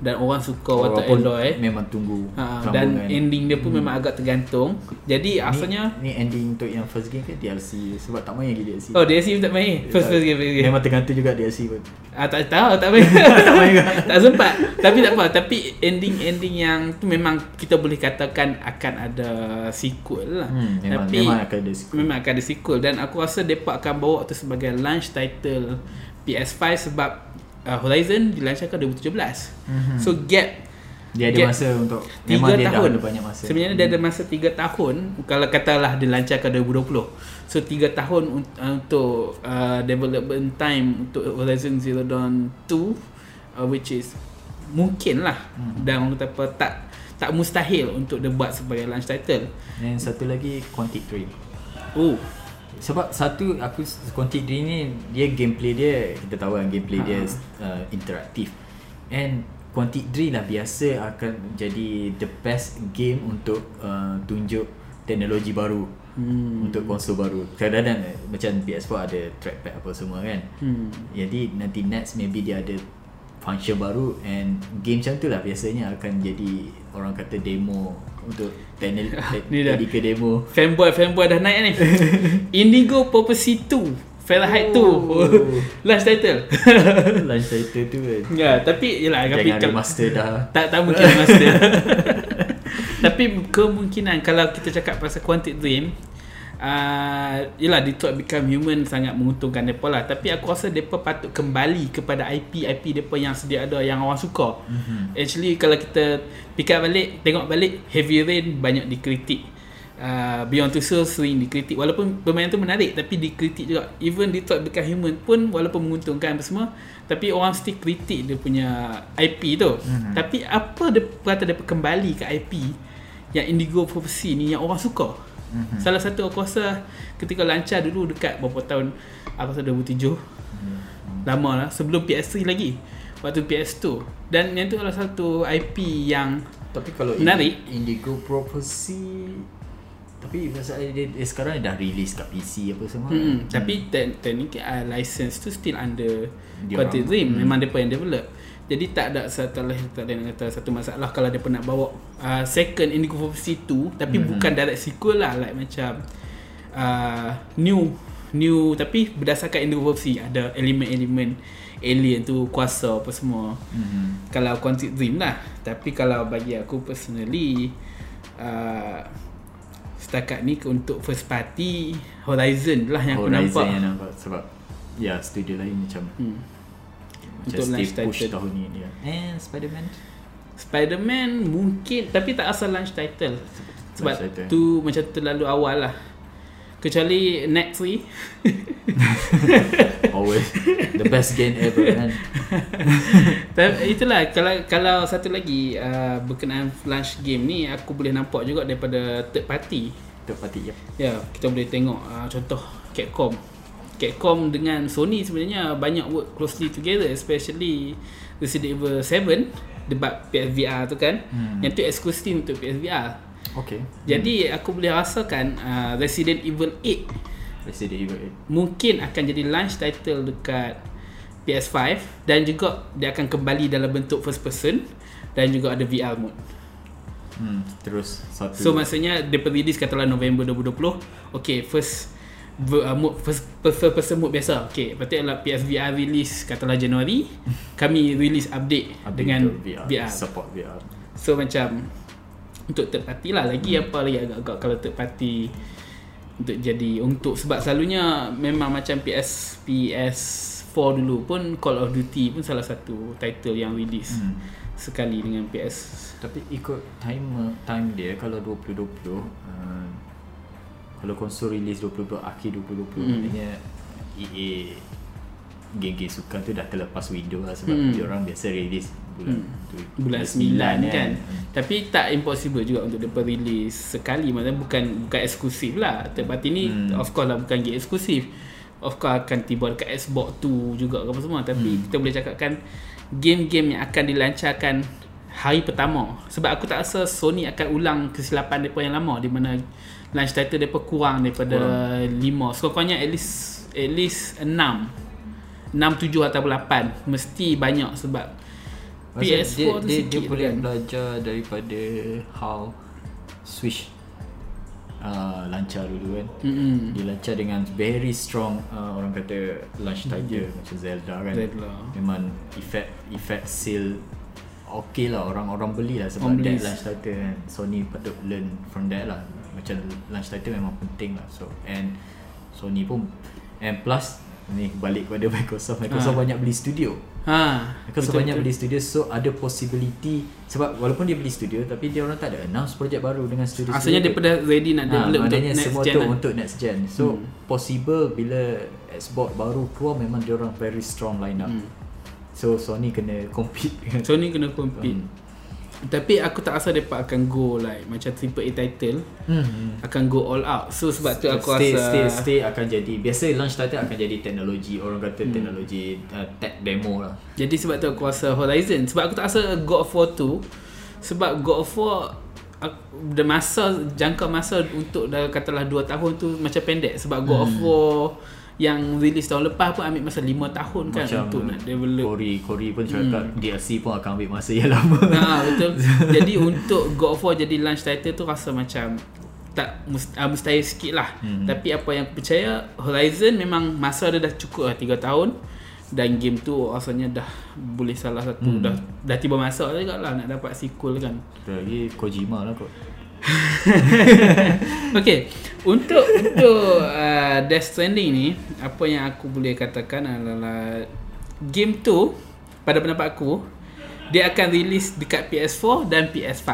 dan orang suka watak Aloy memang tunggu. Ha, dan ending dia pun memang agak tergantung. Jadi asalnya ni ending untuk yang first game ke DLC sebab tak main lagi DLC. Oh DLC tak main. First game memang tergantung juga DLC pun. Ah tak tahu tak main. Tak main. Tak sempat. Tapi tak apa, tapi ending yang tu memang kita boleh katakan akan ada sequel lah. Memang akan ada sequel dan aku rasa depa akan bawa tu sebagai launch title PS5 sebab Horizon dilancarkan 2017. So gap, dia ada masa untuk 3 tahun dah banyak masa. Sebenarnya dia ada masa 3 tahun kalau katalah dilancarkan 2020. So 3 tahun untuk development time untuk Horizon Zero Dawn 2 which is mungkin lah dan betapa tak mustahil untuk dia buat sebagai launch title. Dan satu lagi Quantic Dream. Oh. Sebab satu aku Quantic Dream ni dia gameplay dia kita tahu kan gameplay dia interaktif and Quantic Dream lah biasa akan jadi the best game untuk tunjuk teknologi baru untuk konsol baru. Kadang-kadang macam PS4 ada trackpad apa semua kan. Jadi nanti next maybe dia ada function baru and game macam tu lah biasanya akan jadi orang kata demo untuk teknik ke demo. Fanboy dah naik ni. Indigo Prophecy 2 Fahrenheit 2 Launch title tu kan. Ya, tapi yelah jangan remaster dah. Tak mungkin remaster. Tapi kemungkinan kalau kita cakap pasal Quantic Dream yelah Detroit Become Human sangat menguntungkan mereka lah. Tapi aku rasa mereka patut kembali kepada IP mereka yang sedia ada, yang orang suka. Actually kalau kita tengok balik Heavy Rain banyak dikritik, Beyond Two Souls sering dikritik. Walaupun permainan tu menarik tapi dikritik juga. Even Detroit Become Human pun walaupun menguntungkan semua, tapi orang still kritik dia punya IP tu. Tapi apa kata mereka kembali ke IP yang Indigo Prophecy ni yang orang suka. Salah satu aku rasa ketika lancar dulu dekat berapa tahun, aku rasa 2007. Lama lah, sebelum PS3 lagi, waktu PS2. Dan yang tu adalah satu IP yang tapi kalau menarik. Indigo Prophecy tapi dia sekarang dah release kat PC apa semua. Tapi teknik license tu still under Quantic Dream. Memang mereka yang develop. Jadi tak ada satu masalah kalau dia nak bawa second Indigo Prophecy 2 tapi bukan direct sequel lah, like macam new tapi berdasarkan Indigo Prophecy ada elemen-elemen alien tu, kuasa apa semua. Kalau Quantic Dream lah. Tapi kalau bagi aku personally setakat ni untuk first party Horizon lah yang aku nampak. Horizon yang nampak sebab ya studio lain macam just untuk launch title tahun ni dia. And Spider-Man mungkin tapi tak asal launch title sebab tu macam terlalu awal lah. Kecuali next week. Always the best game ever kan. Itulah kalau satu lagi berkenaan launch game ni aku boleh nampak juga daripada third party ya. Yeah, kita boleh tengok contoh Capcom dengan Sony sebenarnya banyak work closely together, especially Resident Evil 7 debat PSVR tu kan. Yang tu eksklusif untuk PSVR. Okay. Jadi aku boleh rasakan Resident Evil 8 mungkin akan jadi launch title dekat PS5 dan juga dia akan kembali dalam bentuk first person dan juga ada VR mode. Terus satu. So maksudnya dia release katalah November 2020. Okay, first person mode biasa. Okay, berarti adalah PSVR release katalah Januari, kami release update dengan VR support VR. So macam untuk third party lah lagi apa lagi agak-agak kalau third party untuk jadi untuk sebab selalunya memang macam PS4 dulu pun Call of Duty pun salah satu title yang release sekali dengan PS. Tapi ikut time dia kalau 2020 kalau konsol release 2020 akhir 2020 maknanya EA game-game sukan tu dah terlepas window lah sebab diorang biasa release bulan 9 kan. Tapi tak impossible juga untuk mereka release sekali, maksudnya bukan eksklusif lah. Tepat ini of course lah bukan game eksklusif, of course akan tiba dekat Xbox 2 juga apa semua. Tapi kita boleh cakapkan game-game yang akan dilancarkan hari pertama, sebab aku tak rasa Sony akan ulang kesilapan mereka yang lama di mana launch title mereka kurang daripada 5. Sekurang-kurangnya at least 6, 7 atau 8 mesti banyak, sebab maksud PS4 dia boleh kan belajar daripada how Switch lancar dulu kan. Dia lancar dengan very strong orang kata launch title macam Zelda kan. Memang effect seal okey lah, orang-orang belilah sebab that launch title kan. Sony patut learn from that lah, macam launch title memang penting lah. So and Sony pun, and plus ni balik kepada Microsoft banyak beli studio. Microsoft betul, banyak beli studio, so ada possibility sebab walaupun dia beli studio tapi dia orang tak ada announce projek baru dengan studio. Asalnya daripada ready nak develop untuk next semua gen tu, untuk next gen. So possible bila Xbox baru keluar memang dia orang very strong lineup. So Sony kena compete. Tapi aku tak rasa mereka akan go like macam AAA title akan go all out. So sebab tu aku rasa stay akan jadi, biasa launch title akan jadi teknologi, orang kata teknologi tech demo lah. Jadi sebab tu aku rasa Horizon, sebab aku tak rasa God of War tu, sebab God of War jangka masa untuk dah katalah 2 tahun tu macam pendek, sebab God of War yang release tahun lepas pun ambil masa 5 tahun kan macam untuk nak develop. Corey pun cakap DLC pun akan ambil masa yang lama. Betul. Jadi untuk God of War jadi launch title tu rasa macam tak mustahil sikit lah. Tapi apa yang aku percaya, Horizon memang masa dia dah cukup lah, 3 tahun. Dan game tu rasanya dah boleh salah satu dah tiba masa juga lah nak dapat sequel kan. Lagi Kojima lah kot. Okay, untuk Death Stranding ni, apa yang aku boleh katakan adalah game tu pada pendapat aku dia akan release dekat PS4 dan PS5.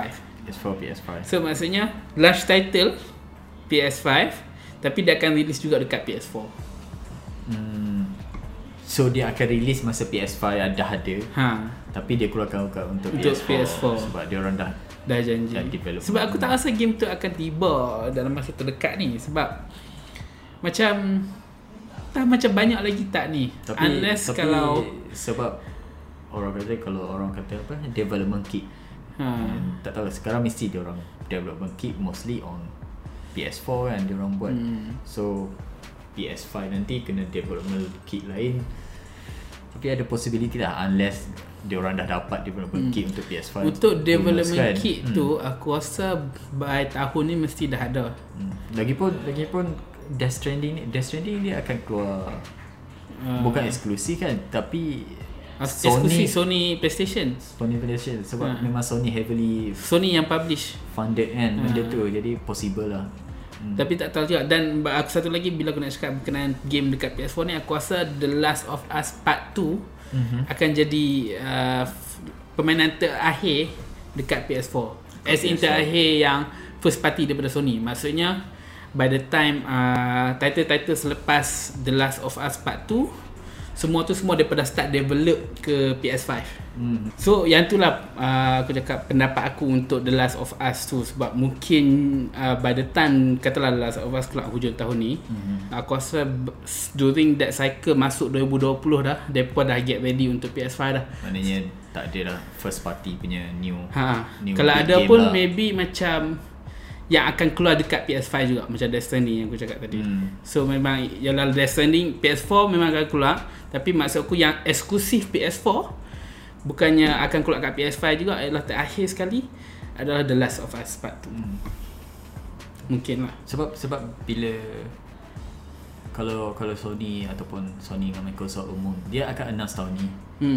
PS4. So maksudnya launch title PS5 tapi dia akan release juga dekat PS4. So dia akan release masa PS5 dah ada. Tapi dia keluarkan untuk PS4 sebab dia orang dah janji. Sebab aku tak rasa game tu akan tiba dalam masa terdekat ni, sebab macam banyak lagi tak ni. Unless kalau sebab orang kata apa development kit. Tak tahu sekarang mesti dia orang development kit mostly on PS4 kan dia orang buat. So PS5 nanti kena development kit lain, tapi ada possibility lah unless dia orang dah dapat development kit untuk PS5 untuk development kan. Kit tu aku rasa by tahun ni mesti dah ada. Lagipun Death Stranding dia akan keluar bukan eksklusif kan, tapi Sony PlayStation sebab memang Sony yang publish funded kan benda tu, jadi possible lah. Tapi tak tahu juga. Dan aku satu lagi bila aku nak cakap berkenaan game dekat PS4 ni, aku rasa The Last of Us Part 2 akan jadi permainan terakhir dekat PS4. As in terakhir yang first party daripada Sony. Maksudnya by the time title-title selepas The Last of Us Part 2 semua daripada start develop ke PS5. So yang itulah aku cakap pendapat aku untuk The Last of Us tu, sebab mungkin by the time katalah The Last of Us keluar hujung tahun ni, aku rasa during that cycle masuk 2020 dah mereka dah get ready untuk PS5 dah. Maknanya tak ada lah first party punya new kalau ada pun lah. Maybe macam yang akan keluar dekat PS5 juga macam Death Stranding yang aku cakap tadi. So memang ialah Death Stranding PS4 memang akan keluar, tapi maksud aku yang eksklusif PS4 bukannya akan keluar kat PS5 juga, ialah terakhir sekali adalah The Last of Us Part 2. Mungkin lah sebab bila kalau Sony ataupun Sony dengan Microsoft umum dia akan announce tahun ni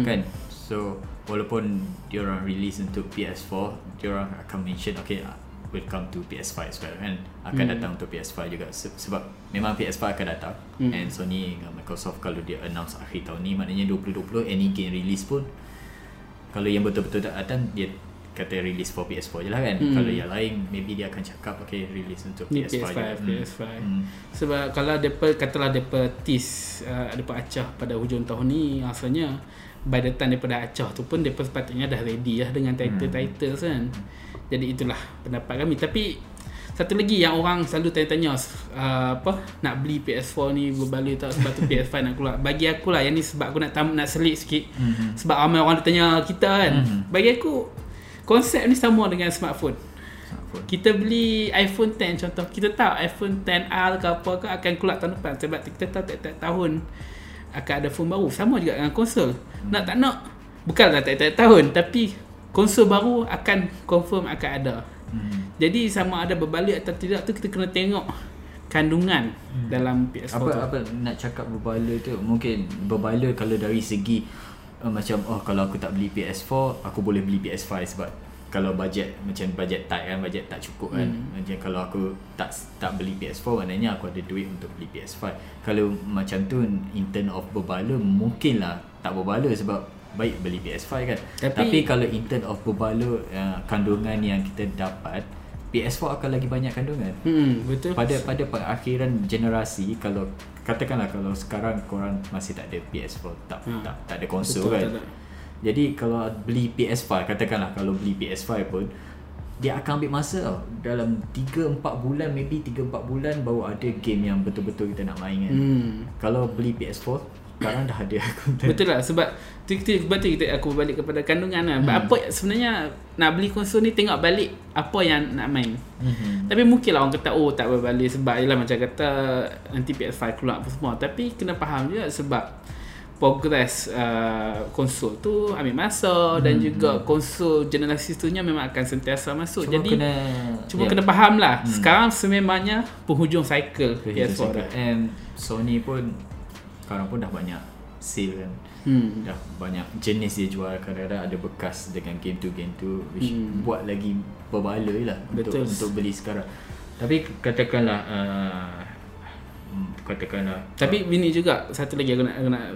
kan. So walaupun dia orang release untuk PS4, dia orang akan mention okay welcome to PS5 as well kan, akan datang untuk PS5 juga sebab memang PS5 akan datang. And Sony dengan Microsoft kalau dia announce akhir tahun ni, maknanya 2020 any game release pun kalau yang betul-betul tak datang dia kata release for PS4 je lah kan. Kalau yang lain maybe dia akan cakap okay release untuk PS5. Sebab kalau katalah mereka tease mereka acah pada hujung tahun ni, rasanya by the time daripada acah tu pun mereka sepatutnya dah ready lah dengan title-titles kan. Jadi itulah pendapat kami. Tapi satu lagi yang orang selalu tanya-tanya nak beli PS4 ni berbaloi tak sebab tu PS5 nak keluar. Bagi aku lah yang ni sebab aku nak selit sikit. Sebab ramai orang tanya kita kan. Bagi aku Konsep ni sama dengan smartphone. Kita beli iPhone X contoh, kita tahu iPhone XR ke apa ke akan keluar tahun depan, sebab kita tahu tiap-tiap tahun akan ada phone baru. Sama juga dengan konsol. Nak tak nak, bukanlah tiap-tiap tahun, tapi konsol baru akan confirm akan ada. Jadi sama ada berbalik atau tidak tu, kita kena tengok kandungan dalam PS4. Apa nak cakap berbala tu, mungkin berbala kalau dari segi macam kalau aku tak beli PS4 aku boleh beli PS5, sebab kalau bajet macam bajet tight kan, bajet tak cukup kan. Macam kalau aku tak beli PS4, maknanya aku ada duit untuk beli PS5. Kalau macam tu in term of berbala, mungkinlah tak berbala sebab baik beli PS5 kan. Tapi kalau in term of berbala, kandungan yang kita dapat, PS4 akan lagi banyak kandungan. Betul. Pada perakhiran generasi, kalau katakanlah kalau sekarang korang masih tak ada PS4, tak ada konsol kan. Tak. Jadi kalau beli PS5, katakanlah kalau beli PS5 pun dia akan ambil masa tau. Dalam 3-4 bulan, maybe 3-4 bulan baru ada game yang betul-betul kita nak main kan. Kalau beli PS4 sekarang dah ada content. Betul lah, sebab tiba-tiba aku balik kepada kandungan lah. Apa sebenarnya nak beli konsol ni, tengok balik apa yang nak main. Tapi mungkin lah orang kata tak berbalik sebab ialah macam kata nanti PS5 keluar apa semua. Tapi kena faham juga sebab progress konsol tu ambil masa, dan juga konsol generasi seterusnya memang akan sentiasa masuk. Jadi kena faham lah. Sekarang sememangnya penghujung cycle PS4 dah. And Sony pun sekarang pun dah banyak sale kan. Dah banyak jenis dia jual. Kadang-kadang ada bekas dengan game tu, which buat lagi berbala lah untuk beli sekarang. Tapi katakanlah tapi ini juga satu lagi aku nak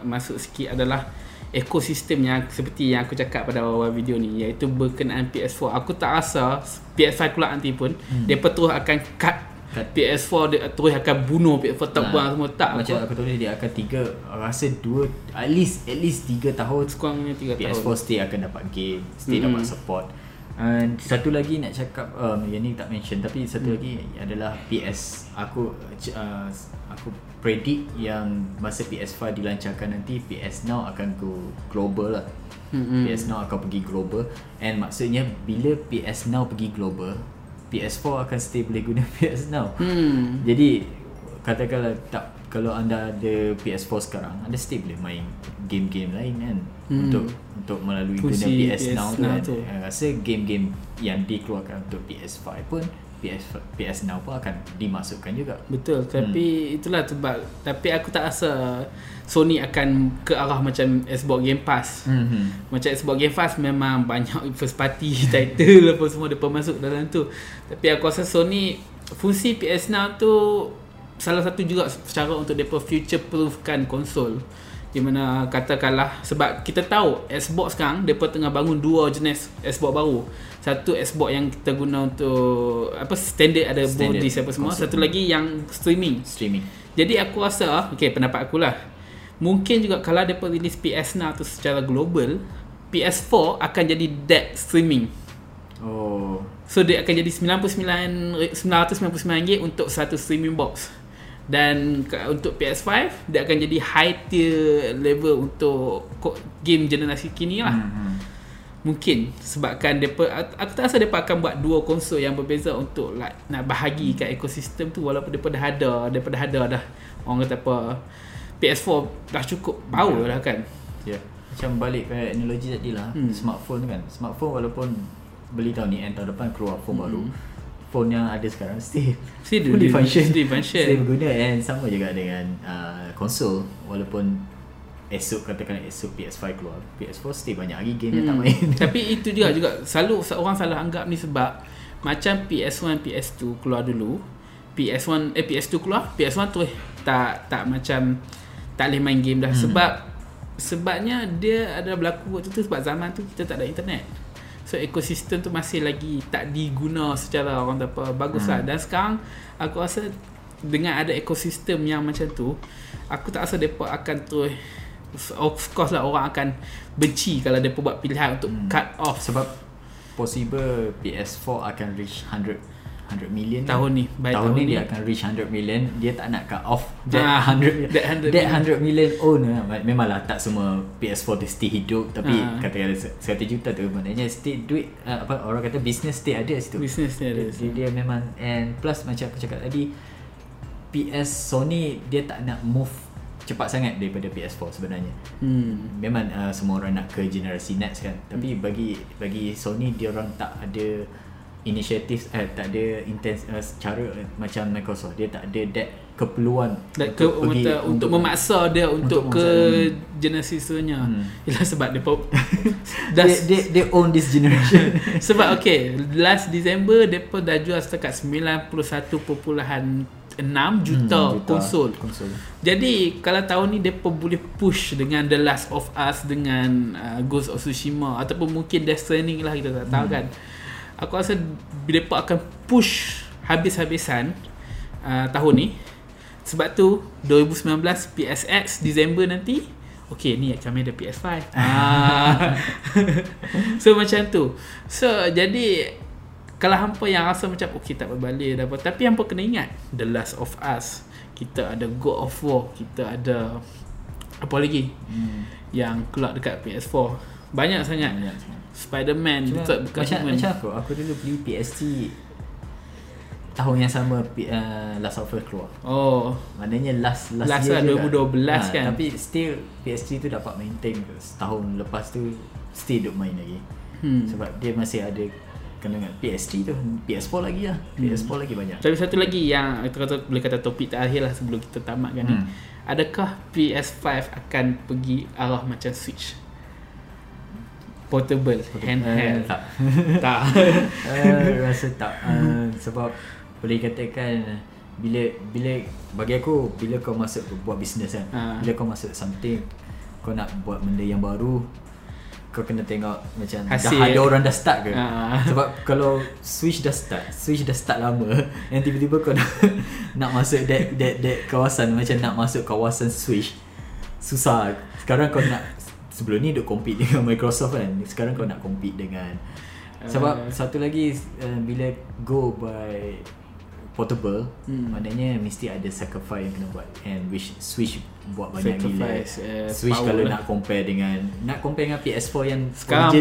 masuk sikit adalah ekosistem yang seperti yang aku cakap pada awal video ni, iaitu berkenaan PS4. Aku tak rasa PS5 keluar nanti pun mereka terus akan cut PS4, dia terus akan bunuh PS4, tak buang semua, tak. Macam aku tulis dia akan 2 at least 3 tahun sekurangnya 3 PS4 tahun. PS4 still akan dapat game, still dapat support. Satu lagi nak cakap, yang ni tak mention, tapi satu lagi adalah aku predict yang masa PS5 dilancarkan nanti, PS Now akan go global lah. PS Now akan pergi global, and maksudnya bila PS Now pergi global, PS4 akan still boleh guna PS Now. Jadi katakanlah kalau anda ada PS4 sekarang, anda still boleh main game-game lain kan, untuk melalui guna PS Now tu kan. Rasa game-game yang dikeluarkan untuk PS5 pun, PS Now pun akan dimasukkan juga. Betul. Tapi itulah sebab, tapi aku tak rasa Sony akan ke arah macam Xbox Game Pass. Macam Xbox Game Pass memang banyak first party title apa semua depa masuk dalam tu. Tapi aku rasa Sony fungsi PS Now tu salah satu juga cara untuk depa future proofkan konsol. Di mana katakanlah, sebab kita tahu Xbox sekarang depa tengah bangun 2 jenis Xbox baru. Satu Xbox yang kita guna untuk apa standard ada body apa semua, satu lagi yang streaming. Jadi aku rasa, pendapat aku lah, mungkin juga kalau depa release PS Now tu secara global, PS4 akan jadi dead streaming. So dia akan jadi RM999 untuk satu streaming box. Dan untuk PS5 dia akan jadi high tier level untuk game generasi kini lah. Mungkin sebabkan depa, aku tak rasa depa akan buat 2 konsol yang berbeza untuk like, nak bahagi kat ekosistem tu, walaupun depa dah ada orang kata apa, PS4 dah cukup power dah kan. Macam balik ke analogi tadilah, smartphone kan. Smartphone walaupun beli tahun ni, tahun depan keluar phone baru, phone yang ada sekarang still fully function, still berguna. And sama juga dengan konsol, walaupun esok PS5 keluar, PS4 still banyak lagi game yang tak main. Tapi itu juga selalu orang salah anggap ni, sebab macam PS1 PS2 keluar dulu, PS2 keluar, PS1 tu tak macam tak boleh main game dah. Sebabnya dia ada berlaku waktu tu sebab zaman tu kita tak ada internet. So ekosistem tu masih lagi tak diguna secara orang apa baguslah. Dan sekarang aku rasa dengan ada ekosistem yang macam tu, aku tak rasa depa akan terus, of course lah orang akan benci kalau depa buat pilihan untuk cut off, sebab possible PS4 akan reach 100 100 million tahun ni, tahun ni dia akan reach 100 million. Dia tak nak cut off that 100 million owner. Memanglah tak semua PS4 dia still hidup, tapi katakan 100 juta tu maknanya still duit, apa orang kata business still ada situ. Business still ada. Dia memang, and plus macam aku cakap tadi, Sony dia tak nak move cepat sangat daripada PS4 sebenarnya. Memang semua orang nak ke generasi next kan, tapi bagi Sony dia orang tak ada inisiatif, tak ada intense cara macam Microsoft. Dia tak ada that keperluan untuk memaksa dia untuk ke generasi seterusnya. Ialah sebab dia they own this generation. Sebab okay, last December mereka dah jual setakat 91.6 juta konsol. Jadi kalau tahun ni mereka boleh push dengan The Last of Us, dengan Ghost of Tsushima, ataupun mungkin Death Stranding lah, kita tak tahu kan. Aku rasa mereka akan push habis-habisan tahun ni. Sebab tu 2019 PSX Disember nanti, okay ni kami ada PS5. So macam tu. So jadi kalau hampa yang rasa macam okay tak berbalik dah apa, tapi hampa kena ingat The Last of Us, kita ada God of War, kita ada apa lagi yang keluar dekat PS4. Banyak sangat, Spider-Man, Detroit Become Human. Macam aku dulu beli PS3 tahun yang sama Last of Us keluar. Oh, maknanya last year 2012 kan. Tapi still PS3 tu dapat maintain ke, setahun lepas tu still duk main lagi. Sebab dia masih ada kena dengan PS3 tu, PS4 lagi lah. PS4 lagi banyak. Tapi satu lagi yang boleh kata topik terakhir lah sebelum kita tamatkan ni, adakah PS5 akan pergi arah macam Switch? Portable. Handheld. Tak. Rasa tak. Sebab boleh katakan bila bagi aku, bila kau masuk buat bisnes kan, bila kau masuk something, kau nak buat benda yang baru, kau kena tengok macam hasil, dah ada orang dah start ke. Sebab kalau Switch dah start lama, yang tiba-tiba kau nak masuk that kawasan, macam nak masuk kawasan Switch susah. Sekarang kau nak, sebelum ni duk compete dengan Microsoft kan, sekarang kau nak compete dengan, sebab satu lagi bila go by portable, maknanya mesti ada sacrifice yang kena buat, and which Switch buat banyak gila. Switch kalau nak compare dengan PS4 yang sekarang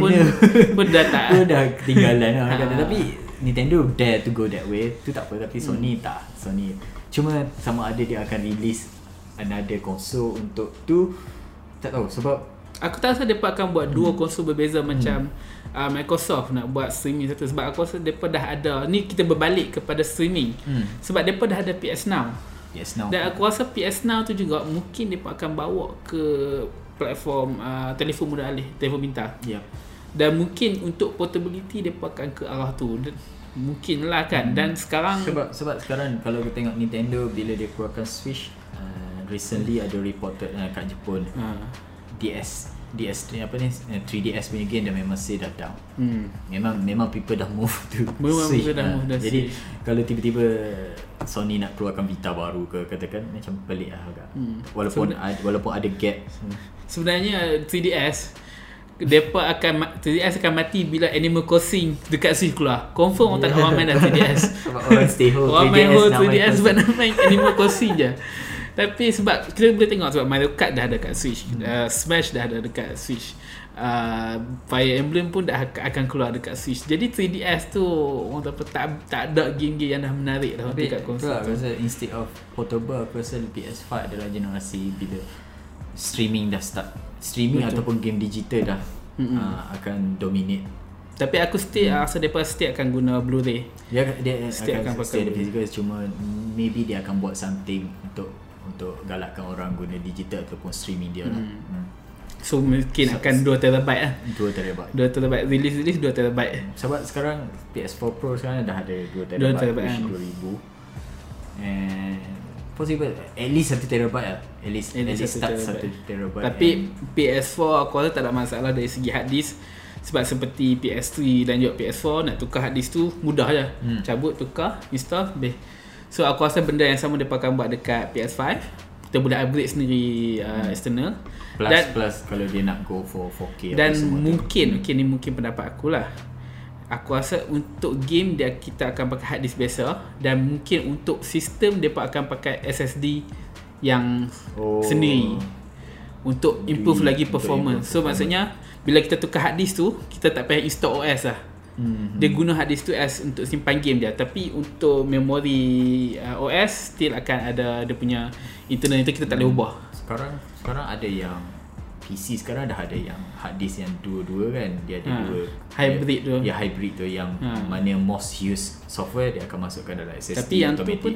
pun dah ketinggalan lah. Tapi Nintendo dare to go that way tu tak apa, tapi Sony tak. Sony cuma sama ada dia akan release another console untuk tu, tak tahu. Sebab aku tak rasa mereka akan buat dua konsol berbeza macam Microsoft nak buat streaming satu. Sebab aku rasa mereka dah ada, ni kita berbalik kepada streaming, sebab mereka dah ada PS Now. Dan aku rasa PS Now tu juga mungkin mereka akan bawa ke platform telefon muda alih, telefon pintar. Dan mungkin untuk portability mereka akan ke arah tu, mungkin lah kan. Dan sekarang sebab sekarang kalau kita tengok Nintendo, bila dia keluarkan Switch, recently ada reported kat Jepun, DS apa ni, 3DS punya game dah memang sale dah down. Memang people dah move to Switch. Jadi kalau tiba-tiba Sony nak keluarkan Vita baru ke, katakan macam pelik lah agak. Walaupun ada gap. Sebenarnya 3DS depa akan 3DS akan mati bila Animal Crossing dekat Switch keluar. Confirm orang tak nak main dah 3DS. Sebab orang stay home. Orang main 3DS sebab nak main Animal Crossing je. Tapi sebab kita boleh tengok, sebab Mario Kart dah ada dekat Switch, Smash dah ada dekat Switch, Fire Emblem pun dah akan keluar dekat Switch. Jadi 3DS tu orang tak ada game-game yang dah menarik dah dekat konsol tu. Rasa instead of portable, aku rasa PS5 adalah generasi bila streaming dah start. Streaming ataupun game digital dah akan dominate. Tapi aku still rasa mereka still akan guna Blu-ray. Dia still akan pakai physical, cuma maybe dia akan buat something untuk galakkan orang guna digital ataupun streaming dia lah. So mungkin akan 2TB lah. 2TB release 2TB. Sebab sekarang PS4 Pro sekarang dah ada 2TB, 2000. And possible at least 1TB lah. At least start 1TB. Tapi PS4 aku rasa tak ada masalah dari segi hard disk. Sebab seperti PS3 dan juga PS4, nak tukar hard disk tu mudah je. Cabut, tukar, install, beh. So aku rasa benda yang sama mereka akan buat dekat PS5. Kita boleh upgrade sendiri external. Plus kalau dia nak go for 4K. Dan mungkin, ni mungkin pendapat akulah, Aku rasa untuk game dia kita akan pakai hard disk biasa, dan mungkin untuk sistem depa akan pakai SSD yang sendiri untuk improve lagi performance. So maksudnya bila kita tukar hard disk tu, kita tak payah install OS lah. Dia guna hard disk tu as untuk simpan game dia, tapi untuk memori OS still akan ada dia punya internal itu, kita tak boleh ubah. Sekarang ada yang PC sekarang dah ada yang hard disk yang dua-dua kan, dia ada dua hybrid tu. Ya, hybrid tu yang mana most used software dia akan masukkan dalam SSD. Tapi yang automatic tu pun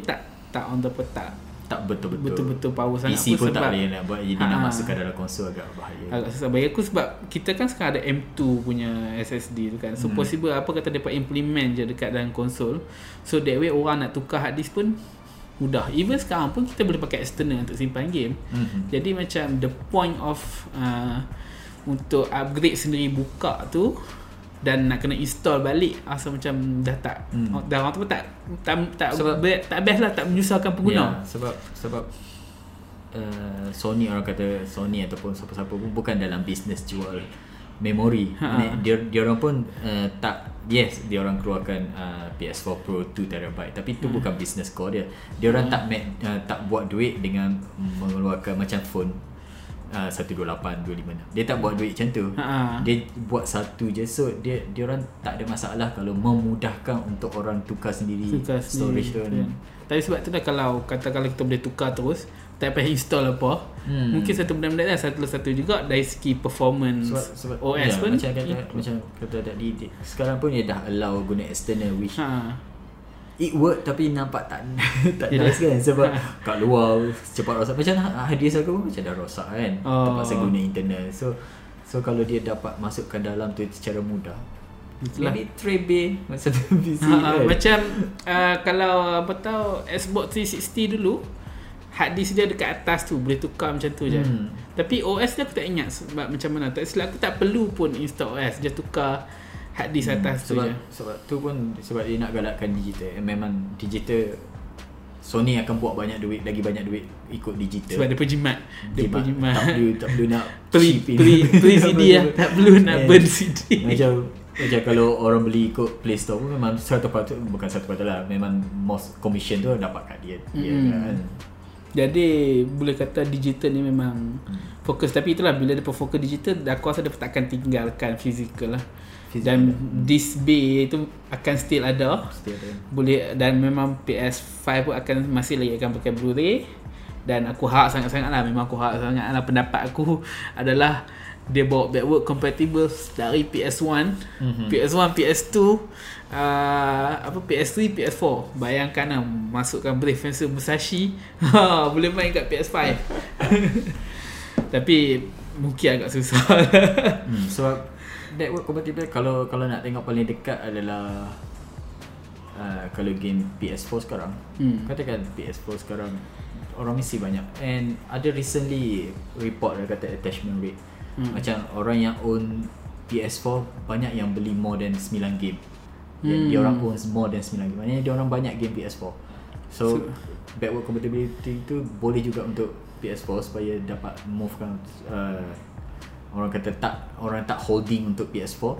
tak on the petak. Tak betul-betul power sangat. PC pun tak boleh nak buat. Jadi nak masukkan dalam konsol agak bahaya. Agak susah bagi aku sebab kita kan sekarang ada M2 punya SSD tu kan. So possible apa kata dapat implement je dekat dalam konsol. So that way orang nak tukar hard disk pun mudah. Even sekarang pun kita boleh pakai external untuk simpan game. Jadi macam the point of untuk upgrade sendiri buka tu, dan nak kena install balik rasa macam dah tak dah orang tu pun tak best lah, tak menyusahkan pengguna. Sebab Sony, orang kata Sony ataupun siapa-siapa pun bukan dalam bisnes jual memori. Dia orang pun tak, yes dia orang keluarkan PS4 Pro 2TB, tapi tu bukan bisnes core dia. Dia orang tak buat duit dengan mengeluarkan macam phone 128, 256. Dia tak buat duit macam tu. Dia buat satu je. So dia orang tak ada masalah kalau memudahkan untuk orang tukar sendiri, storage tu kan. Tapi sebab tu dah, kalau kita boleh tukar terus, tak payah install apa. Mungkin satu benda-benda lah, satu juga dari segi performance sebab OS pun macam kata tadi, sekarang pun dia dah allow guna external, which it work, tapi nampak tak nice kan, sebab kat luar cepat rosak. Macam hadiah aku macam dah rosak kan, terpaksa guna internal. So kalau dia dapat masukkan dalam tu secara mudah, itulah tray bin masa tu PC kan. Macam kalau apa tahu Xbox 360 dulu, hard disk dia dekat atas tu boleh tukar macam tu je. Tapi OS dia aku tak ingat sebab macam mana, tak silap aku tak perlu pun install OS, dia tukar hard disk atas tu je. Sebab tu pun sebab dia nak galakkan digital. Memang digital, Sony akan buat banyak duit, lagi banyak duit ikut digital. Sebab dia jimat. Tak perlu nak cheap CD lah. Tak perlu nak burn CD. Macam kalau orang beli ikut Play Store pun memang 100%, bukan 100% lah, memang most commission tu dapat kat dia kan. Jadi boleh kata digital ni memang fokus. Tapi itulah, bila dia fokus digital, aku rasa dia takkan tinggalkan physical lah. Dan display tu akan still ada. Boleh, dan memang PS5 pun akan masih lagi akan pakai Blu-ray. Dan aku harap sangat-sangat lah, pendapat aku adalah dia bawa backward compatible dari PS1, PS2, PS3, PS4. Bayangkan lah, masukkan Brave Fencer Musashi boleh main kat PS5. Tapi mungkin agak susah. Sebab network compatible, kalau nak tengok paling dekat adalah kalau game PS4 sekarang, katakan PS4 sekarang orang mesti banyak, and ada recently report dia kata attachment rate macam orang yang own PS4 banyak yang beli more than 9 game. Dia orang own more than 9 game, maknanya dia orang banyak game PS4. So backward compatibility tu boleh juga untuk PS4 supaya dapat movekan orang kata orang tak holding untuk PS4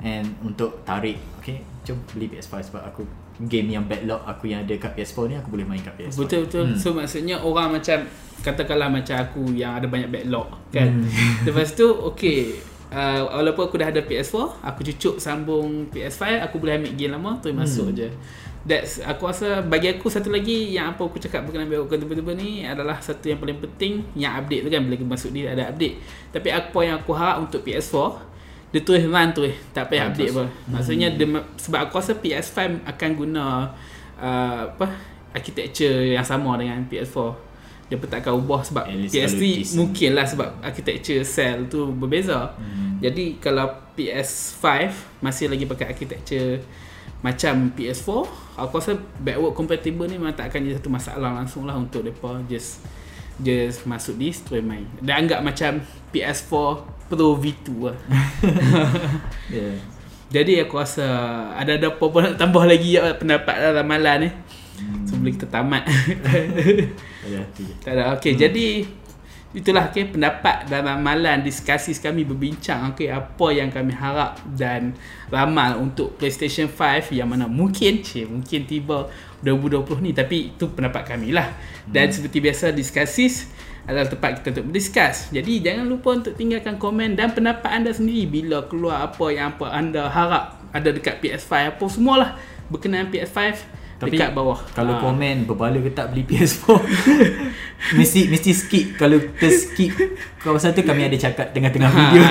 and untuk tarik, okay, jom beli PS5 sebab aku game yang backlog aku yang ada kat PS4 ni aku boleh main kat PS4. Betul. So maksudnya orang macam katakanlah macam aku yang ada banyak backlog kan. Lepas tu okay, walaupun aku dah ada PS4, aku cucuk sambung PS5, aku boleh ambil game lama tu masuk je. That's, aku rasa bagi aku satu lagi yang apa aku cakap berkenaan backward compatible ni adalah satu yang paling penting, yang update tu kan, bila masuk dia ada update. Tapi apa yang aku harap untuk PS4, dia terus run terus, tak payah update apa. Maksudnya sebab aku rasa PS5 akan guna architecture yang sama dengan PS4. Dia pun takkan ubah sebab PS3 mungkin lah, sebab architecture cell tu berbeza. Jadi kalau PS5 masih lagi pakai architecture macam PS4, aku rasa backward compatible ni memang tak akan jadi satu masalah langsung lah untuk mereka. Just masuk di stream main, dia anggap macam PS4 Pro V2 lah. Yeah. Jadi aku rasa ada apa-apa nak tambah lagi pendapat dalam malam ni sebelum kita tamat. Tak ada. Okay, jadi Itulah okay, pendapat dan ramalan diskusi kami berbincang okay, apa yang kami harap dan ramal untuk PlayStation 5 yang mana mungkin tiba 2020 ni, tapi itu pendapat kami lah. Dan seperti biasa diskusis adalah tempat kita untuk berdiskus. Jadi jangan lupa untuk tinggalkan komen dan pendapat anda sendiri bila keluar apa yang apa anda harap ada dekat PS5 apa semualah berkenaan PS5. Tapi dekat bawah kalau komen berbaloi ke tak beli PS4 mesti skip. Kalau terskip kawasan tu kami ada cakap tengah-tengah video.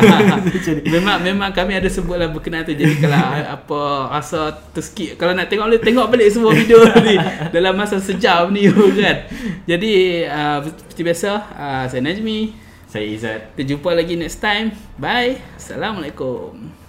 Memang kami ada sebutlah berkenaan tu. Jadi kalau apa rasa terskip, kalau nak tengok boleh tengok balik semua video ni dalam masa sejam ni kan. Jadi seperti biasa saya Najmi, saya Izzat. Kita jumpa lagi next time. Bye. Assalamualaikum.